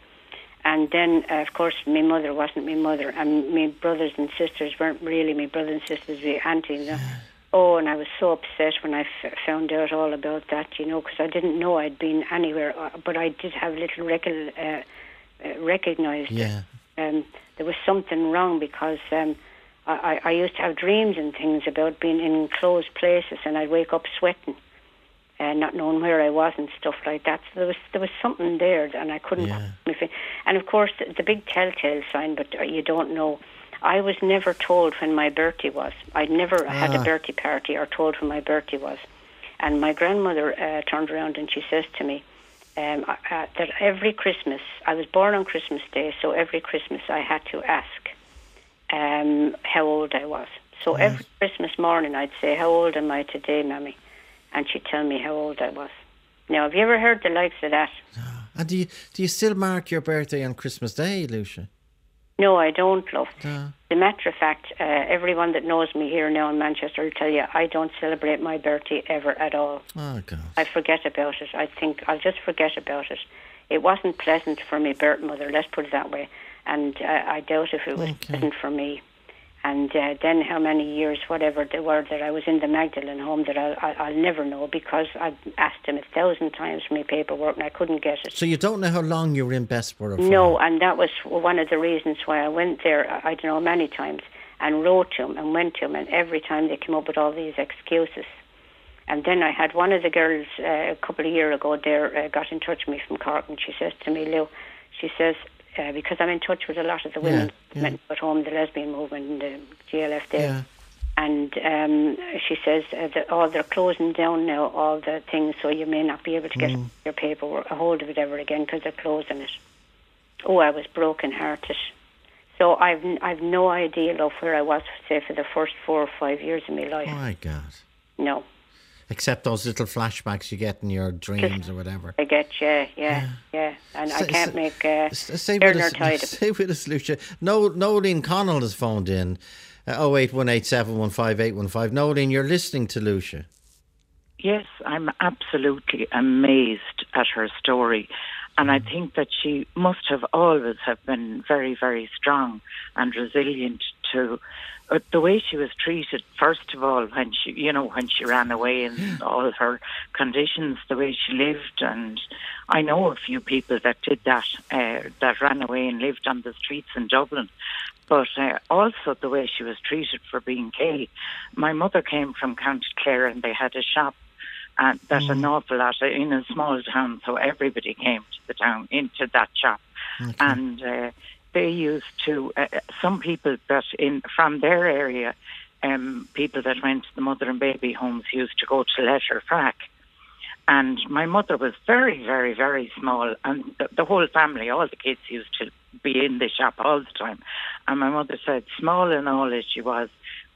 and then uh, of course my mother wasn't my mother, and my brothers and sisters weren't really my brothers and sisters. My auntie. You know? Yeah. Oh, and I was so upset when I f- found out all about that, you know, because I didn't know I'd been anywhere, but I did have little rec- uh, uh, recognised. Yeah. Um, there was something wrong because um, I-, I used to have dreams and things about being in enclosed places, and I'd wake up sweating and uh, not knowing where I was and stuff like that. So there was there was something there, and I couldn't. Yeah. And of course, the, the big telltale sign, but you don't know. I was never told when my birthday was. I never ah. had a birthday party or told when my birthday was. And my grandmother uh, turned around and she says to me um, uh, that every Christmas, I was born on Christmas Day, so every Christmas I had to ask um, how old I was. So yes. every Christmas morning I'd say, how old am I today, Mammy? And she'd tell me how old I was. Now, have you ever heard the likes of that? No. And do you, do you still mark your birthday on Christmas Day, Lucia? No, I don't, love. Uh, the matter of fact, uh, everyone that knows me here now in Manchester will tell you I don't celebrate my birthday ever at all. Oh, God. I forget about it. I think I'll just forget about it. It wasn't pleasant for me, birth mother, let's put it that way. And uh, I doubt if it was okay. pleasant for me. And uh, then how many years, whatever they were, that I was in the Magdalene home that I'll, I'll, I'll never know because I've asked them a thousand times for my paperwork and I couldn't get it. So you don't know how long you were in Bessborough for? No, and that was one of the reasons why I went there, I don't know, many times, and wrote to them and went to them, and every time they came up with all these excuses. And then I had one of the girls uh, a couple of years ago there uh, got in touch with me from Cork, and she says to me, Lou, she says, Uh, because I'm in touch with a lot of the women yeah, yeah. at home, the lesbian movement and the G L F there. Yeah. And um, she says, uh, that, oh, they're closing down now all the things, so you may not be able to get mm. your paperwork, a hold of it ever again because they're closing it. Oh, I was broken-hearted. So I've I've no idea of where I was, say, for the first four or five years of my life. Oh, my God. No. Except those little flashbacks you get in your dreams or whatever. I get, yeah, yeah, yeah. yeah. And say, I can't say, make... Uh, say, with us, say with us, Lucia. No, Noeline Connell has phoned in. Uh, oh eight one eight, seven one five, eight one five. Noeline, you're listening to Lucia. Yes, I'm absolutely amazed at her story. And I think that she must have always have been very, very strong and resilient to uh, the way she was treated. First of all, when she, you know, when she ran away and all her conditions, the way she lived. And I know a few people that did that, uh, that ran away and lived on the streets in Dublin. But uh, also the way she was treated for being gay. My mother came from County Clare and they had a shop. And that's mm. an awful lot in a small town, so everybody came to the town, into that shop. Okay. And uh, they used to, uh, some people that in from their area, um, people that went to the mother and baby homes used to go to Letterfrack. And my mother was very, very, very small, and the, the whole family, all the kids used to be in the shop all the time. And my mother said, small and all as she was,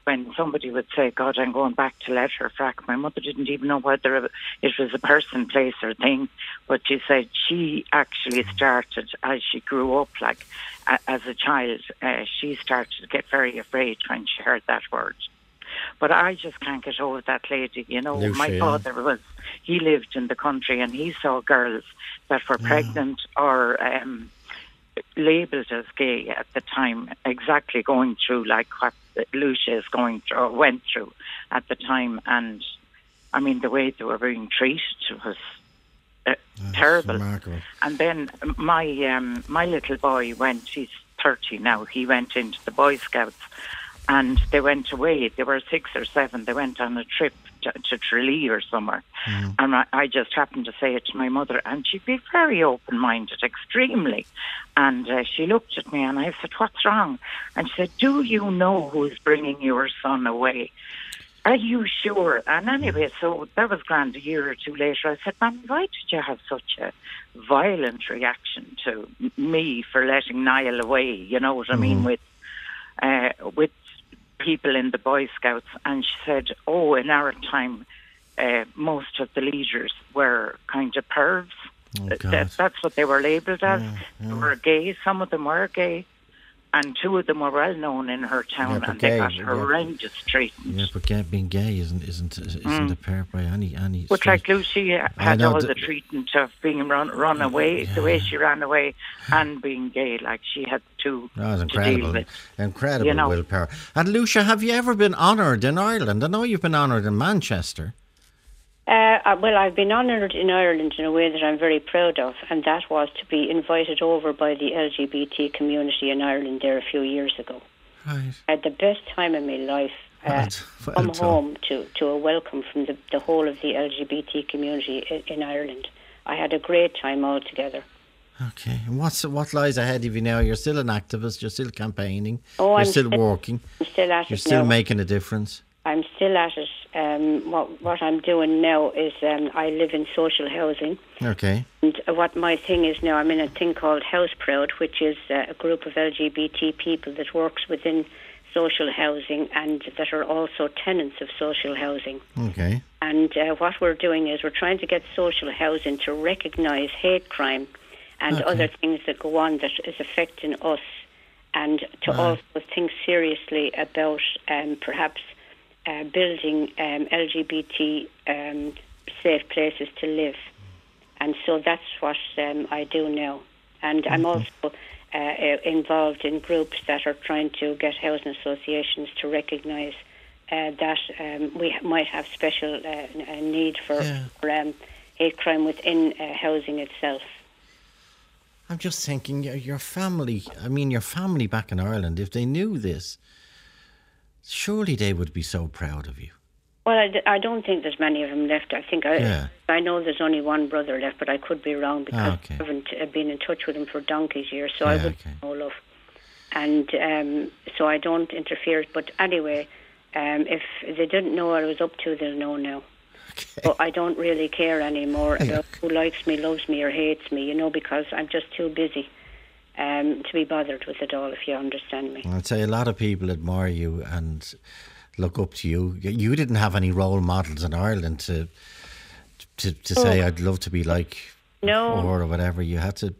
when somebody would say, God, I'm going back to Letterfrack, my mother didn't even know whether it was a person, place or thing, but she said she actually started, as she grew up, like uh, as a child, uh, she started to get very afraid when she heard that word. But I just can't get over that lady, you know. Lucia. My father was, he lived in the country and he saw girls that were yeah. pregnant or... Um, labelled as gay at the time, exactly going through like what Lucia is going through or went through at the time. And I mean, the way they were being treated was uh, terrible. Remarkable. And then my um, my little boy went, he's thirty now, he went into the Boy Scouts and they went away. They were six or seven. They went on a trip to, to Tralee or somewhere. Mm. And I, I just happened to say it to my mother, and she'd be very open-minded, extremely. And uh, she looked at me and I said, what's wrong? And she said, do you know who's bringing your son away? Are you sure? And anyway, so that was grand. A year or two later, I said, man, why did you have such a violent reaction to me for letting Niall away? You know what I mean? Mm. With uh, with people in the Boy Scouts. And she said, oh, in our time, uh, most of the leaders were kind of pervs. Oh, that, that's what they were labelled as. Yeah, yeah. They were gay. Some of them were gay. And two of them were well known in her town, yeah, and they gay, got horrendous yeah, treatment. Yeah, but gay, being gay isn't isn't isn't mm. a pair by any any. But like Lucia had all th- the treatment of being run run away, yeah. the way she ran away, and being gay, like she had two. That was incredible, to deal with, incredible you know? willpower. And Lucia, have you ever been honoured in Ireland? I know you've been honoured in Manchester. Uh, well, I've been honoured in Ireland in a way that I'm very proud of, and that was to be invited over by the L G B T community in Ireland there a few years ago. Right. I had the best time of my life. Uh, well, come well home to, to a welcome from the, the whole of the L G B T community in, in Ireland. I had a great time altogether. Okay, and what's what lies ahead of you now? You're still an activist, you're still campaigning, oh, you're I'm still, still working, I'm still at you're it still now. making a difference. I'm still at it. Um, what, what I'm doing now is um, I live in social housing. Okay. And what my thing is now, I'm in a thing called House Proud, which is uh, a group of L G B T people that works within social housing and that are also tenants of social housing. Okay. And uh, what we're doing is we're trying to get social housing to recognise hate crime and okay. other things that go on that is affecting us, and to uh. also think seriously about um, perhaps... Uh, building um, L G B T um, safe places to live, and so that's what um, I do now. And I'm also uh, involved in groups that are trying to get housing associations to recognise uh, that um, we might have special uh, need for, yeah. for um, hate crime within uh, housing itself. I'm just thinking, your family. I mean, your family back in Ireland, if they knew this. Surely they would be so proud of you. Well, I, I don't think there's many of them left. I think I, yeah. I know there's only one brother left, but I could be wrong because oh, okay. I haven't been in touch with him for donkey's years, so yeah, I wouldn't okay. know love. And um, so I don't interfere. But anyway, um, if they didn't know what I was up to, they'll know now. Okay. But I don't really care anymore yeah. about who likes me, loves me or hates me, you know, because I'm just too busy. Um, to be bothered with it all, if you understand me. I'd say a lot of people admire you and look up to you. You didn't have any role models in Ireland to to, to oh. say I'd love to be like no. or whatever. You had to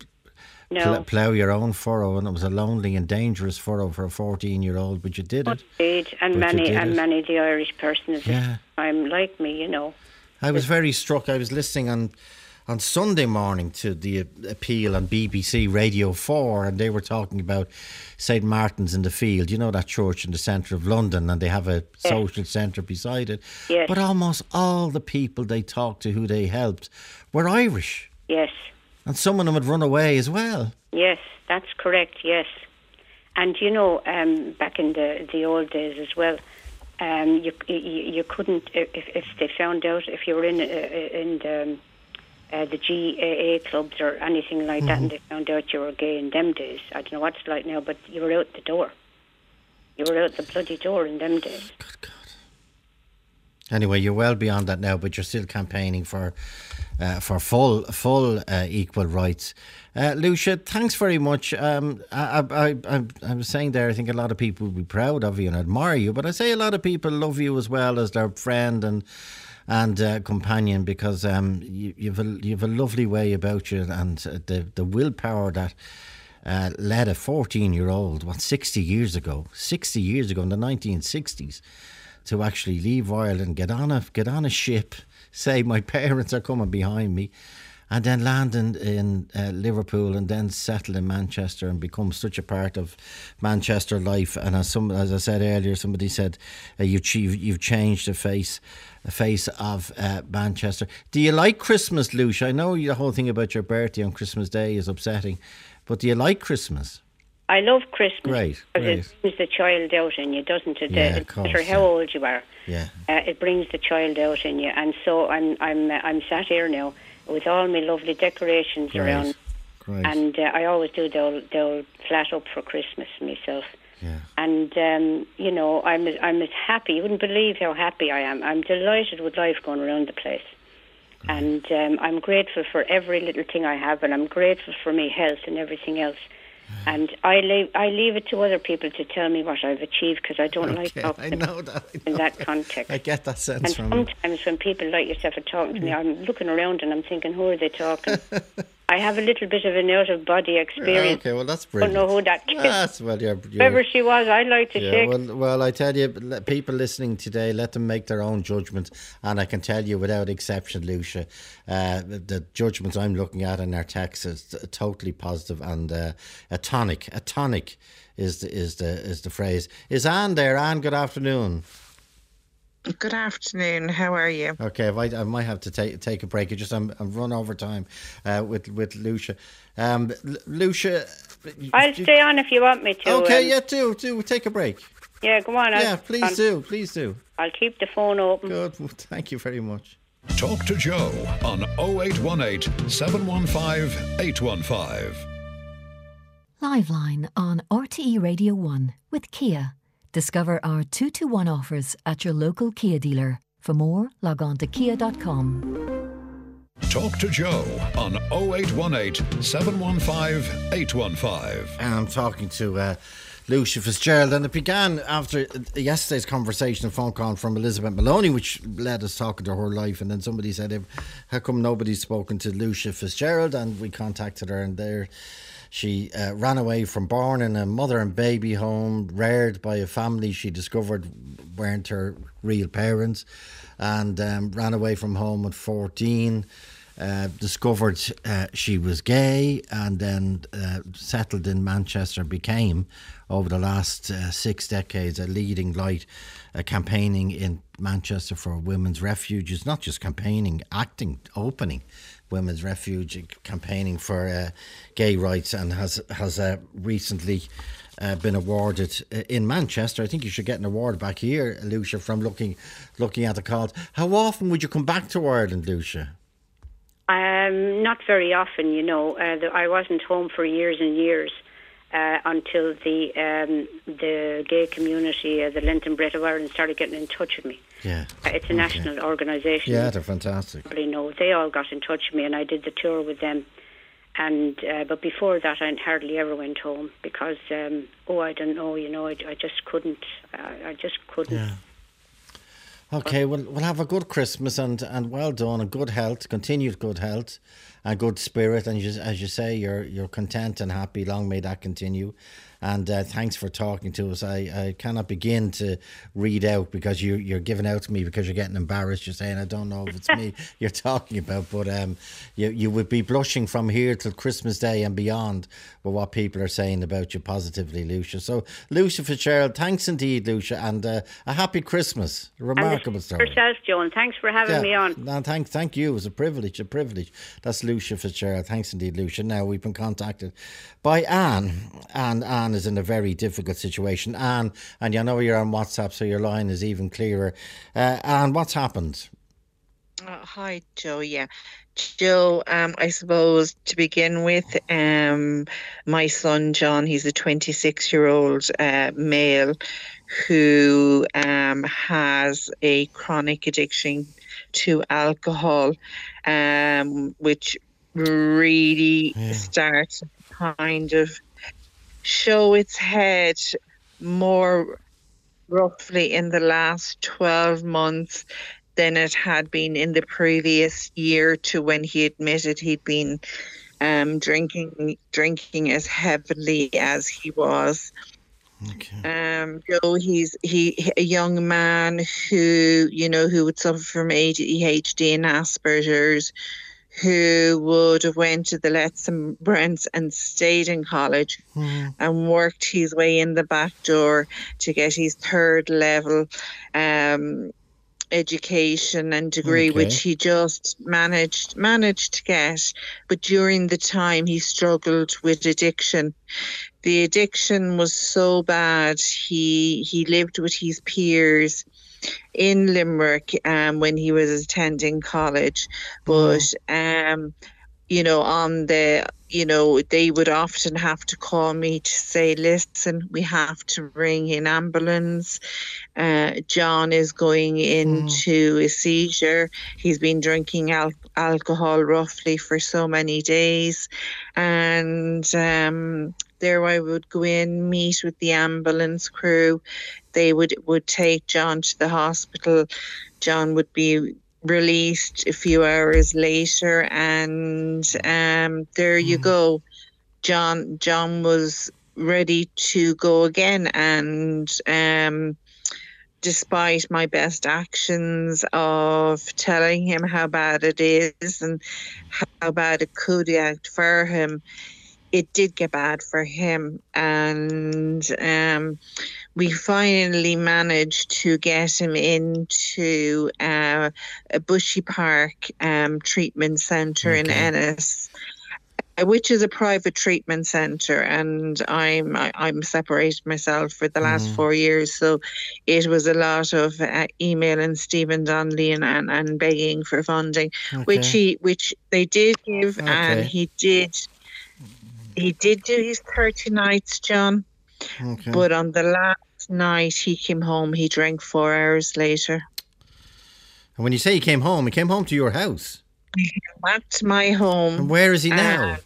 no. pl- plough your own furrow, and it was a lonely and dangerous furrow for a fourteen year old, but you did it. Indeed, and but many and it. many the Irish person is yeah. I'm like me, you know. I was very struck. I was listening on on Sunday morning to the appeal on B B C Radio four, and they were talking about Saint Martin's in the Field, you know, that church in the centre of London, and they have a yes. social centre beside it. Yes. But almost all the people they talked to who they helped were Irish. Yes. And some of them had run away as well. Yes, that's correct, yes. And, you know, um, back in the, the old days as well, um, you, you you couldn't, if if they found out, if you were in, uh, in the... Uh, the G A A clubs or anything like mm-hmm. that, and they found out you were gay in them days. I don't know what it's like now, but you were out the door. You were out the bloody door in them days. Good God. Anyway, you're well beyond that now, but you're still campaigning for uh, for full full uh, equal rights. Uh, Lucia, thanks very much. Um, I, I, I, I was saying there, I think a lot of people would be proud of you and admire you, but I say a lot of people love you as well as their friend and and uh, companion, because um, you, you've a, you've a lovely way about you, and uh, the the willpower that uh, led a fourteen year old what sixty years ago sixty years ago in the nineteen sixties to actually leave Ireland, get on a get on a ship, say my parents are coming behind me, and then land in, in uh, Liverpool and then settle in Manchester and become such a part of Manchester life. And as some, as I said earlier, somebody said uh, you you've, you've changed the face the face of uh, Manchester. Do you like Christmas, Lucia? I know the whole thing about your birthday on Christmas Day is upsetting, but do you like Christmas? I love Christmas. Great, because great. It brings the child out in you, doesn't it? Yeah, uh, of course, no matter how yeah. old you are, yeah, uh, it brings the child out in you. And so I'm, I'm, uh, I'm sat here now with all my lovely decorations great. around, great. and uh, I always do the old, the old flat up for Christmas myself. Yeah. And um, you know, I'm, I'm as happy. You wouldn't believe how happy I am. I'm delighted with life going around the place. Great. And um, I'm grateful for every little thing I have, and I'm grateful for my health and everything else. And I leave, I leave it to other people to tell me what I've achieved, because I don't okay, like talking I know that, I know in that, that context. I get that sense and from And sometimes you. when people like yourself are talking to me, I'm looking around and I'm thinking, who are they talking? I have a little bit of an out-of-body experience. Okay, well, that's brilliant. I don't know who that is. That's, well, you're, you're, whoever she was, I like to yeah, shake. Well, well, I tell you, people listening today, let them make their own judgment. And I can tell you without exception, Lucia, uh, the judgments I'm looking at in our text is totally positive and uh, a tonic. A tonic is the, is the, is the phrase. Is Anne there? Anne, good afternoon. Good afternoon. How are you? Okay, I, I might have to take take a break. I just I'm, I'm run over time uh, with with Lucia. Um, L- Lucia, I'll stay you, on if you want me to. Okay, um, yeah, do do take a break. Yeah, go on. Yeah, I'll, please I'll, do, please do. I'll keep the phone open. Good. Well, thank you very much. Talk to Joe on oh eight one eight, seven one five, eight one five. Liveline on R T E Radio One with Kia. Discover our two two one offers at your local Kia dealer. For more, log on to kia dot com. Talk to Joe on oh eight one eight, seven one five, eight one five. And I'm talking to uh, Lucia Fitzgerald, and it began after yesterday's conversation, a phone call from Elizabeth Maloney, which led us talking to her life, and then somebody said, how come nobody's spoken to Lucia Fitzgerald? And we contacted her, and there... She uh, ran away from born in a mother and baby home, reared by a family she discovered weren't her real parents, and um, ran away from home at fourteen, uh, discovered uh, she was gay, and then uh, settled in Manchester and became, over the last uh, six decades, a leading light uh, campaigning in Manchester for women's refuges, not just campaigning, acting, opening. Women's Refuge, campaigning for uh, gay rights, and has has uh, recently uh, been awarded in Manchester. I think you should get an award back here, Lucia, from looking looking at the cards. How often would you come back to Ireland, Lucia? Um, not very often, you know. Uh, I wasn't home for years and years uh, until the um, the gay community, uh, the Letts and Brents of Ireland, started getting in touch with me. Yeah, uh, it's a okay. national organisation. Yeah, they're fantastic. You know, they all got in touch with me, and I did the tour with them. And uh, but before that, I hardly ever went home because um, oh, I don't know, you know, I, I just couldn't, I, I just couldn't. Yeah. Okay, well, we'll have a good Christmas and, and well done, and good health, continued good health, and good spirit, and you, as you say, you're you're content and happy. Long may that continue. And uh, thanks for talking to us. I, I cannot begin to read out because you, you're giving out to me because you're getting embarrassed. You're saying, I don't know if it's me you're talking about. But um, you, you would be blushing from here till Christmas Day and beyond with what people are saying about you positively, Lucia. So, Lucia Fitzgerald, thanks indeed, Lucia. And uh, a happy Christmas. A remarkable and story. Yourself, Joan. Thanks for having yeah, me on. No, thank, thank you. It was a privilege, a privilege. That's Lucia Fitzgerald. Thanks indeed, Lucia. Now, we've been contacted by Anne. Anne, Anne. Is in a very difficult situation, Anne, and you know you're on WhatsApp, so your line is even clearer. Uh, Anne, what's happened? Uh, hi, Joe. Yeah, Joe. Um, I suppose to begin with, um, my son John, he's a twenty-six-year-old uh, male who um, has a chronic addiction to alcohol, um, which really yeah. starts kind of. show its head more roughly in the last twelve months than it had been in the previous year to when he admitted he'd been um, drinking drinking as heavily as he was. Okay. Um, Joe, he's he a young man who you know who would suffer from A D H D and Asperger's, who would have went to the Letts and Brents and stayed in college mm. and worked his way in the back door to get his third level um, education and degree, okay. which he just managed managed to get. But during the time, he struggled with addiction. The addiction was so bad, he he lived with his peers in Limerick um, when he was attending college. But, mm. um, you know, on the, you know, they would often have to call me to say, listen, we have to bring in ambulance. Uh, John is going into mm. a seizure. He's been drinking al- alcohol roughly for so many days. And um, there I would go in, meet with the ambulance crew. They would, would take John to the hospital. John would be released a few hours later, and um, there you mm. go. John John was ready to go again, and um, despite my best actions of telling him how bad it is and how bad it could act for him, it did get bad for him. And um, we finally managed to get him into uh, a Bushy Park um, treatment centre okay. in Ennis, which is a private treatment centre, and I'm I, I'm separated myself for the last mm. four years, so it was a lot of uh, emailing Stephen Donnelly and, and, and begging for funding, okay. which he which they did give, okay. and he did. He did do his thirty nights, John, okay. but on the last night he came home, he drank four hours later. And when you say he came home, he came home to your house? He came back to my home. And where is he now? Uh,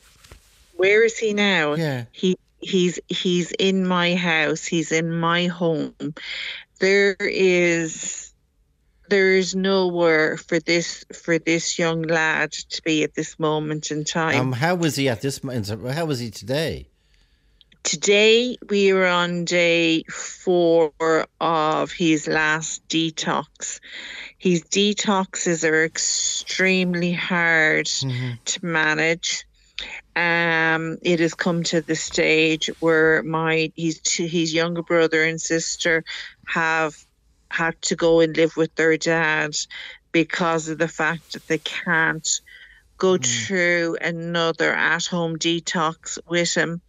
where is he now? Yeah. He he's he's in my house. He's in my home. There is there is nowhere for this for this young lad to be at this moment in time. Um, how was he at this? How was he today? Today we were on day four of his last detox. His detoxes are extremely hard mm-hmm. to manage. Um, it has come to the stage where my his his younger brother and sister have had to go and live with their dad because of the fact that they can't go mm. through another at-home detox with him.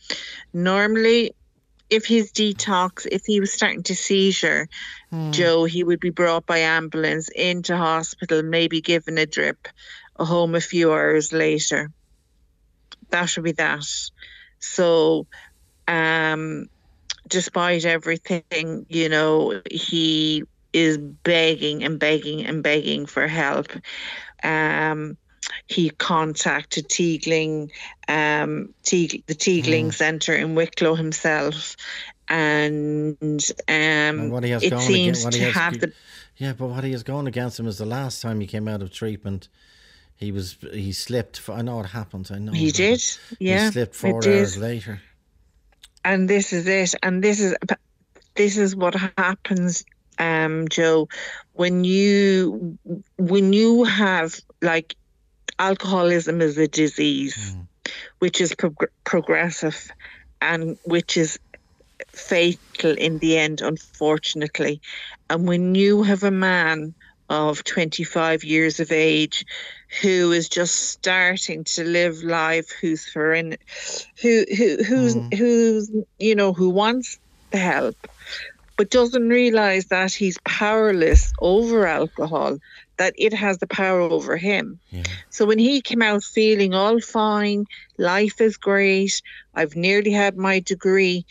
Normally, if his detox, if he was starting to seizure, mm. Joe, he would be brought by ambulance into hospital, maybe given a drip, home a few hours later. That would be that. So, um, despite everything, you know, he is begging and begging and begging for help. Um, he contacted Teaglin, um, Teag- the Teaglin mm. Centre in Wicklow himself, and, um, and what he has it gone seems against, what he to has, have the yeah. But what he has gone against him is the last time he came out of treatment, he was he slipped. For, I know it happened. I know he did. Yeah, he slipped four hours did. later. And this is it. And this is this is what happens, um, Joe, when you when you have, like, alcoholism is a disease, mm. which is pro- progressive, and which is fatal in the end, unfortunately. And when you have a man of twenty-five years of age who is just starting to live life, who's for in, who who who's mm. who's you know who wants the help, but doesn't realise that he's powerless over alcohol, that it has the power over him. Yeah. So when he came out feeling all fine, life is great. I've nearly had my degree.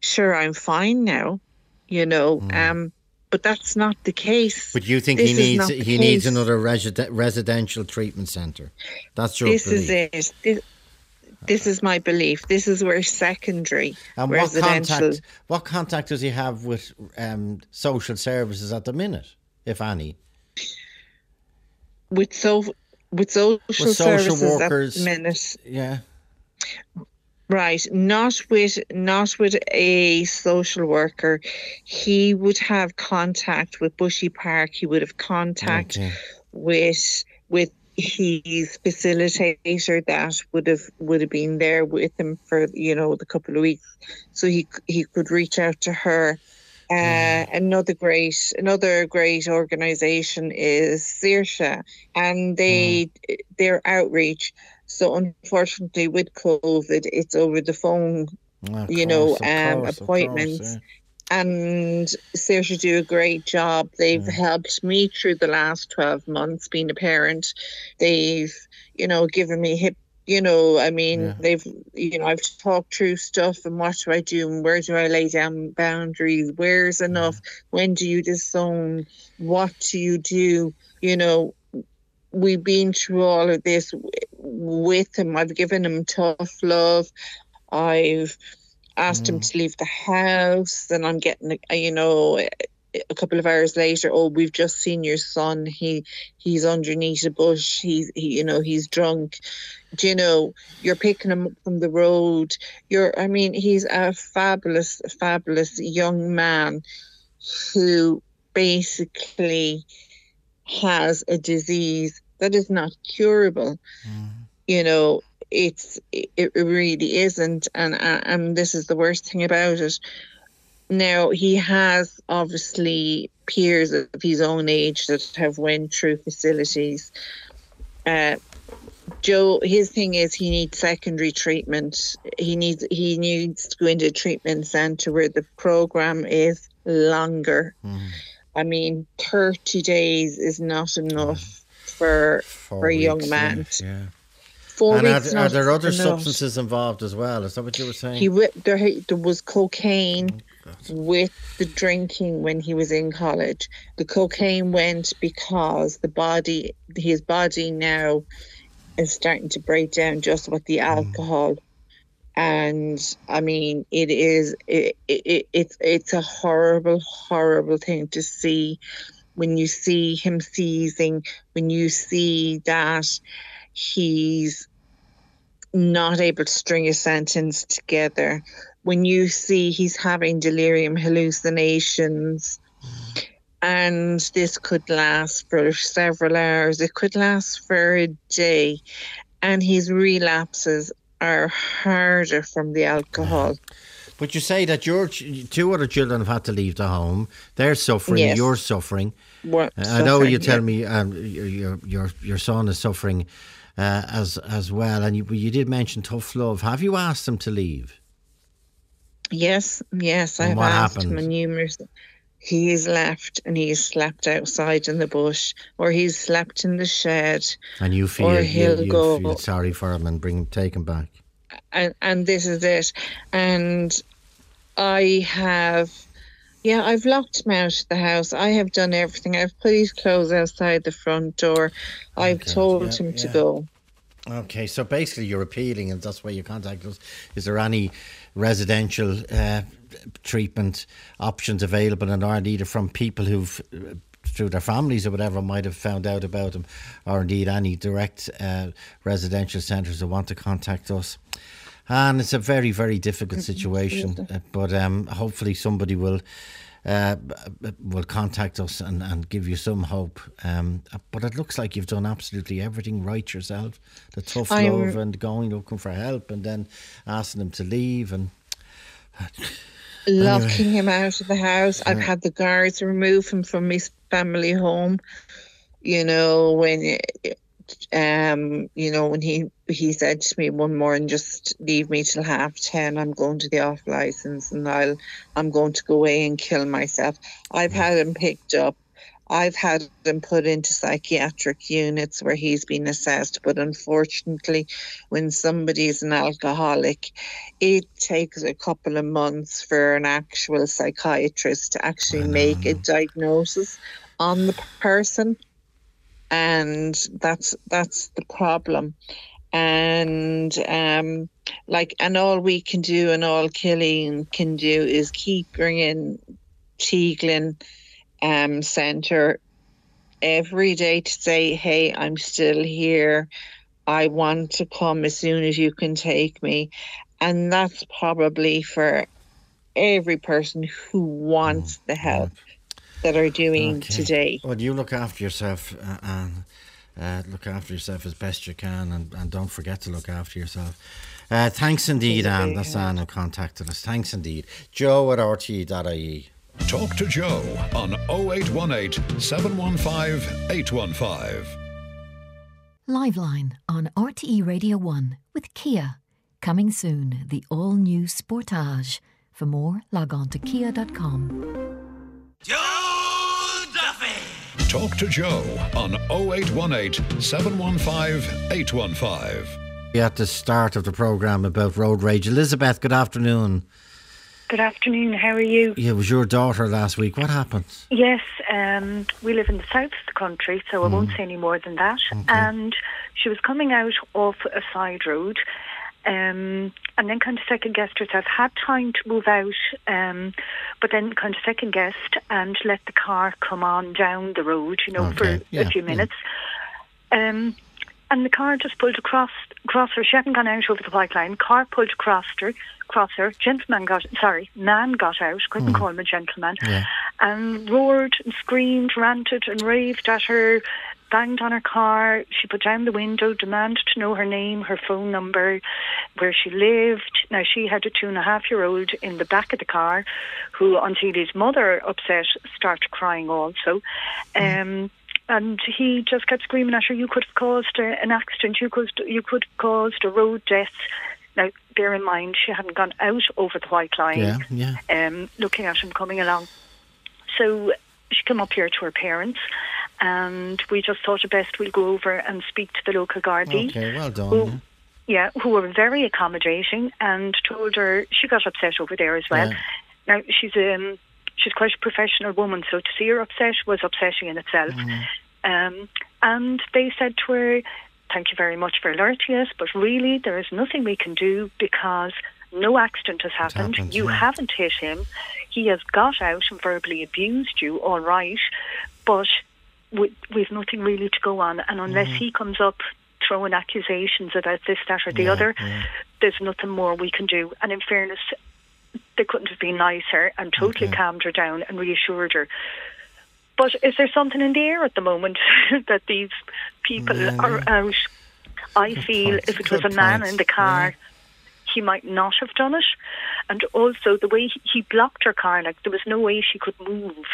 Sure, I'm fine now, you know. Mm. Um. But that's not the case. But you think this he needs he case. needs another resi- residential treatment centre? That's your this belief. This is it. This, this is my belief. This is where secondary and what residential. Contact, what contact does he have with um, social services at the minute, if any? With so with social, with social services workers, at the minute, yeah. Right, not with not with a social worker. He would have contact with Bushy Park. He would have contact okay. with with his facilitator that would have would have been there with him for, you know, the couple of weeks, so he he could reach out to her. Uh, mm. Another great another great organisation is Saoirse, and they mm. their outreach. So unfortunately, with COVID, it's over the phone, oh, you course, know, um, course, appointments. Course, yeah. And Saoirse do a great job. They've yeah. helped me through the last twelve months being a parent. They've, you know, given me hip, you know, I mean, yeah. they've, you know, I've talked through stuff and what do I do and where do I lay down boundaries? Where's enough? Yeah. When do you disown? What do you do? You know, we've been through all of this with him. I've given him tough love. I've asked mm. him to leave the house, and I'm getting, you know, a couple of hours later, oh, we've just seen your son. He he's underneath a bush. He's, he, you know, he's drunk. Do you know, you're picking him up from the road. You're, I mean, he's a fabulous, fabulous young man who basically has a disease that is not curable. Mm. You know, it's it really isn't, and and this is the worst thing about it. Now, he has obviously peers of his own age that have went through facilities. Uh, Joe, his thing is he needs secondary treatment. He needs he needs to go into a treatment centre where the programme is longer. Mm. I mean, thirty days is not enough mm. for Four for a young weeks, man. Yeah. yeah. Four and are, are there other enough. substances involved as well? Is that what you were saying? He w- there, there was cocaine oh, with the drinking when he was in college. The cocaine went because the body, his body now is starting to break down just with the alcohol. Mm. And I mean, it is it, it, it it's it's a horrible, horrible thing to see when you see him seizing, when you see that he's not able to string a sentence together, when you see he's having delirium hallucinations, and this could last for several hours, it could last for a day, and his relapses are harder from the alcohol. But you say that your two other children have had to leave the home. They're suffering. Yes. You're suffering. What? Uh, I know you tell yeah. me um, your your your son is suffering uh, as as well. And you you did mention tough love. Have you asked them to leave? Yes, yes, and I've asked happened? him numerous. He's left and he's slept outside in the bush, or he's slept in the shed. And you feel or he'll you, go. Feel sorry for him and bring take him back. And, and this is it. And I have, yeah, I've locked him out of the house. I have done everything. I've put his clothes outside the front door. I've okay. told yeah, him yeah. to go. Okay, so basically you're appealing, and that's why you contact us. Is there any residential uh, treatment options available in Ireland, either from people who've, through their families or whatever, might have found out about them, or indeed any direct uh, residential centres that want to contact us? And it's a very, very difficult situation, but um, hopefully somebody will uh, will contact us and, and give you some hope. Um, but it looks like you've done absolutely everything right yourself. The tough I'm... love and going looking for help and then asking them to leave and... Locking him out of the house. I've had the guards remove him from his family home. You know, when um, you know, when he, he said to me one morning, just leave me till half ten, I'm going to the off licence and I'll I'm going to go away and kill myself. I've had him picked up. I've had him put into psychiatric units where he's been assessed, but unfortunately, when somebody is an alcoholic, it takes a couple of months for an actual psychiatrist to actually make a diagnosis on the person, and that's that's the problem. And um, like, and all we can do, and all Killeen can do, is keep bringing Teaglin Um, centre every day to say, hey, I'm still here, I want to come as soon as you can take me. And that's probably for every person who wants the help that are doing okay. today. Well, you look after yourself, uh, Anne, Uh, look after yourself as best you can, and, and don't forget to look after yourself. Uh, thanks indeed, Anne. That's Anne who contacted us. Thanks indeed. Joe at R T E dot I E. Talk to Joe on oh eight one eight, seven one five, eight one five. Liveline on R T E Radio one with Kia. Coming soon, the all-new Sportage. For more, log on to kia dot com. Joe Duffy! Talk to Joe on oh eight one eight, seven one five, eight one five. At the start of the programme about road rage. Elizabeth, good afternoon. Good afternoon, how are you? Yeah, it was your daughter last week. What happened? Yes, um, we live in the south of the country, so I mm. won't say any more than that. Okay. And she was coming out off a side road, um, and then kind of second-guessed herself, had time to move out, um, but then kind of second-guessed and let the car come on down the road, you know, okay. for yeah, a few minutes. Yeah. Um, and the car just pulled across, across her. She hadn't gone out over the bike line. Car pulled across her. Across her, gentleman got sorry, man got out. Couldn't mm. call him a gentleman, yeah. and roared and screamed, ranted and raved at her, banged on her car. She put down the window, demanded to know her name, her phone number, where she lived. Now she had a two and a half year old in the back of the car, who, until his mother upset, started crying also. Mm. Um, And he just kept screaming at her, you could have caused an accident, you could you could have caused a road death. Now, bear in mind, she hadn't gone out over the white line, yeah, yeah. Um, looking at him coming along. So she came up here to her parents, and we just thought it best we'll go over and speak to the local Gardaí. Okay, well done. Who, yeah, who were very accommodating, and told her she got upset over there as well. Yeah. Now, she's... Um, She's quite a professional woman, so to see her upset was upsetting in itself. Mm. Um, and they said to her, thank you very much for alerting us, but really there is nothing we can do because no accident has happened. happened you yeah. haven't hit him. He has got out and verbally abused you, all right, but we, we've nothing really to go on. And unless mm. he comes up throwing accusations about this, that or the yeah, other, yeah. there's nothing more we can do. And in fairness... they couldn't have been nicer and totally okay. calmed her down and reassured her. But is there something in the air at the moment that these people yeah, are yeah. out? I Good feel point. if it Good was a man point. in the car, yeah. he might not have done it. And also the way he blocked her car, like there was no way she could move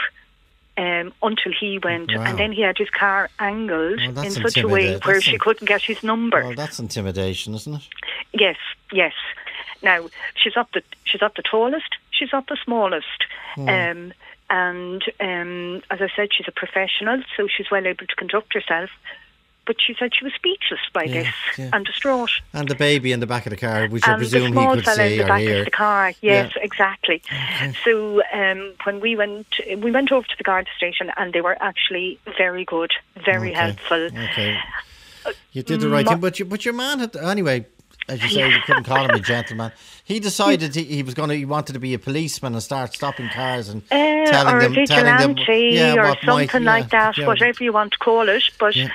um, until he went. Wow. And then he had his car angled well, in such a way where that's she in... couldn't get his number. Well, that's intimidation, isn't it? Yes, yes. Now, she's up the she's up the tallest, she's up the smallest. Mm. Um, and um, as I said, she's a professional, so she's well able to conduct herself. But she said she was speechless by yeah, this yeah. and distraught. And the baby in the back of the car, which and I presume he could see or hear. the small fella in the back of the car, yes, yeah. exactly. Okay. So um, when we went, we went over to the guard station and they were actually very good, very okay. helpful. Okay. You did the right Ma- thing, but, you, but your man had... Anyway... As you say, you couldn't call him a gentleman. He decided he, he was going to. He wanted to be a policeman and start stopping cars and uh, telling, or them, a telling them, yeah, or something might, like yeah, that, yeah. whatever you want to call it. But yeah.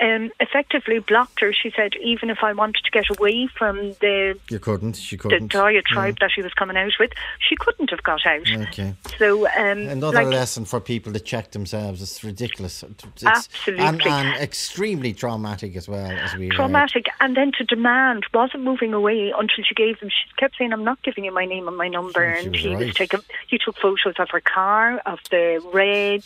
um, effectively blocked her. She said, even if I wanted to get away from the you couldn't, she couldn't. the diatribe yeah. that she was coming out with, she couldn't have got out. Okay. So um, another like, lesson for people to check themselves. It's ridiculous. It's, absolutely, and, and extremely traumatic as well as we traumatic, heard. And then to demand. What wasn't moving away until she gave him. She kept saying, I'm not giving you my name and my number. And he right. was taking, he took photos of her car, of the reg.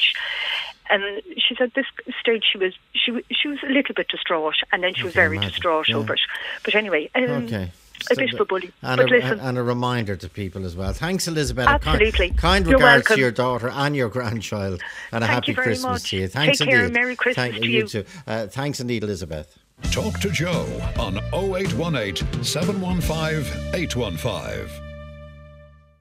And she said, this stage she was she, she was a little bit distraught, and then she was very imagine. distraught yeah. over it. But anyway, um, okay. so a bit of a bully. And, but a, listen, and a reminder to people as well. Thanks, Elizabeth. Absolutely. Kind, kind regards welcome. to your daughter and your grandchild, and Thank a happy Christmas much. to you. Thanks Take indeed. care. Merry Christmas Thank, to you. you too. Uh, thanks indeed, Elizabeth. Talk to Joe on oh eight one eight, seven one five, eight one five.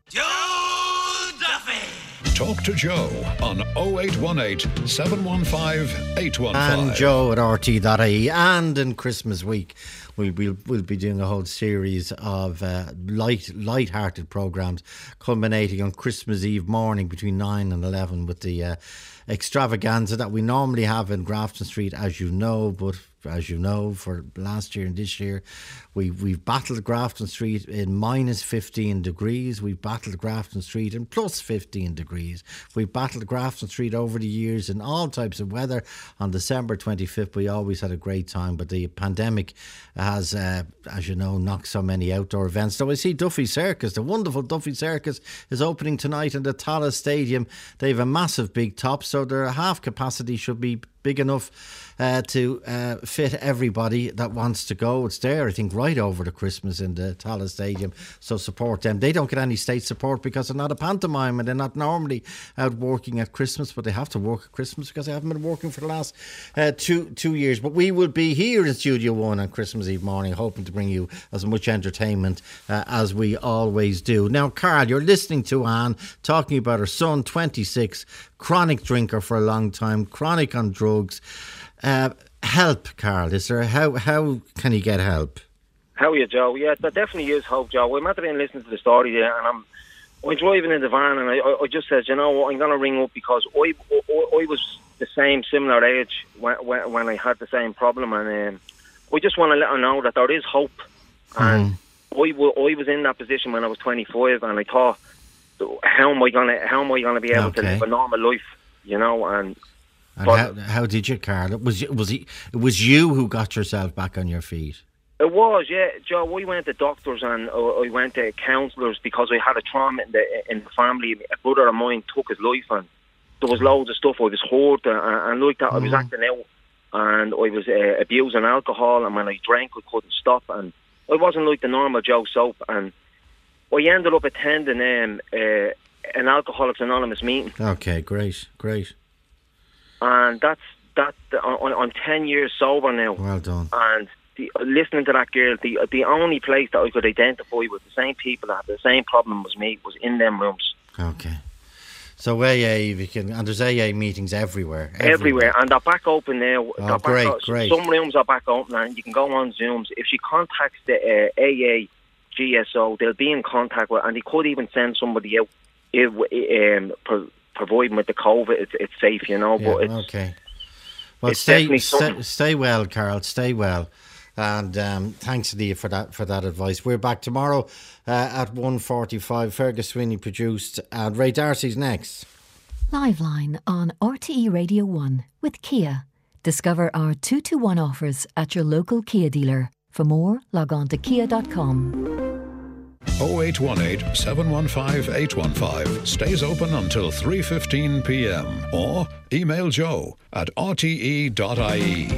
Joe Duffy! Talk to Joe on oh eight one eight, seven one five, eight one five. And Joe at R T E. And in Christmas week, we'll, we'll, we'll be doing a whole series of uh, light, light-hearted programmes culminating on Christmas Eve morning between nine and eleven with the... Uh, extravaganza that we normally have in Grafton Street, as you know, but as you know, for last year and this year, we, we've battled Grafton Street in minus fifteen degrees. We've battled Grafton Street in plus fifteen degrees. We've battled Grafton Street over the years in all types of weather. On December twenty-fifth, we always had a great time, but the pandemic has, uh, as you know, knocked so many outdoor events. So we see Duffy Circus, the wonderful Duffy Circus, is opening tonight in the Tallaght Stadium. They have a massive big top, so their half capacity should be big enough uh, to uh, fit everybody that wants to go. It's there, I think, right over the Christmas in the Tallaght Stadium, so support them. They don't get any state support because they're not a pantomime and they're not normally out working at Christmas, but they have to work at Christmas because they haven't been working for the last uh, two two years. But we will be here in Studio One on Christmas Eve morning, hoping to bring you as much entertainment uh, as we always do. Now, Carl, you're listening to Anne talking about her son, twenty-six, chronic drinker for a long time, chronic on drugs. Uh, help, Carl. Is there how how can he get help? How are you, Joe? Yeah, there definitely is hope, Joe. We might have been listening to the story there, and I'm I'm driving in the van, and I, I just said, you know what, I'm going to ring up because I, I I was the same similar age when when, when I had the same problem, and um, I just want to let her know that there is hope. Mm. And I I was in that position when I was twenty-five, and I thought, how am I gonna how am I gonna be able okay. to live a normal life, you know? And, and how, how did you, Carl? Was it was he, it was you who got yourself back on your feet? It was, yeah, Joe. We went to doctors and uh, I went to counsellors because I had a trauma in the, in the family. A brother of mine took his life, and there was loads of stuff. I was hurt and, and like that. Mm-hmm. I was acting out, and I was uh, abusing alcohol. And when I drank, I couldn't stop, and I wasn't like the normal Joe Soap. And I ended up attending um, uh, an Alcoholics Anonymous meeting. Okay, great, great. And that's that. I, I'm ten years sober now. Well done. And the, listening to that girl, the the only place that I could identify with the same people that had the same problem as me was in them rooms. Okay. So A A, you can, and there's A A meetings everywhere. Everywhere, everywhere. And they're back open now. Oh, great, o- great. Some rooms are back open, and you can go on Zooms. If she contacts the uh, A A G S O, they'll be in contact with, and they could even send somebody out, if, um, pro- providing with the COVID, it's, it's safe, you know. Yeah, but it's, okay. Well, it's stay, stay, stay well, Carl. Stay well, and um, thanks to you for that for that advice. We're back tomorrow uh, at one forty-five. Fergus Sweeney produced, and Ray Darcy's next. Liveline on R T E Radio One with Kia. Discover our two to one offers at your local Kia dealer. For more, log on to kia dot com. oh eight one eight, seven one five, eight one five stays open until three fifteen p.m. or email joe at r t e dot i e.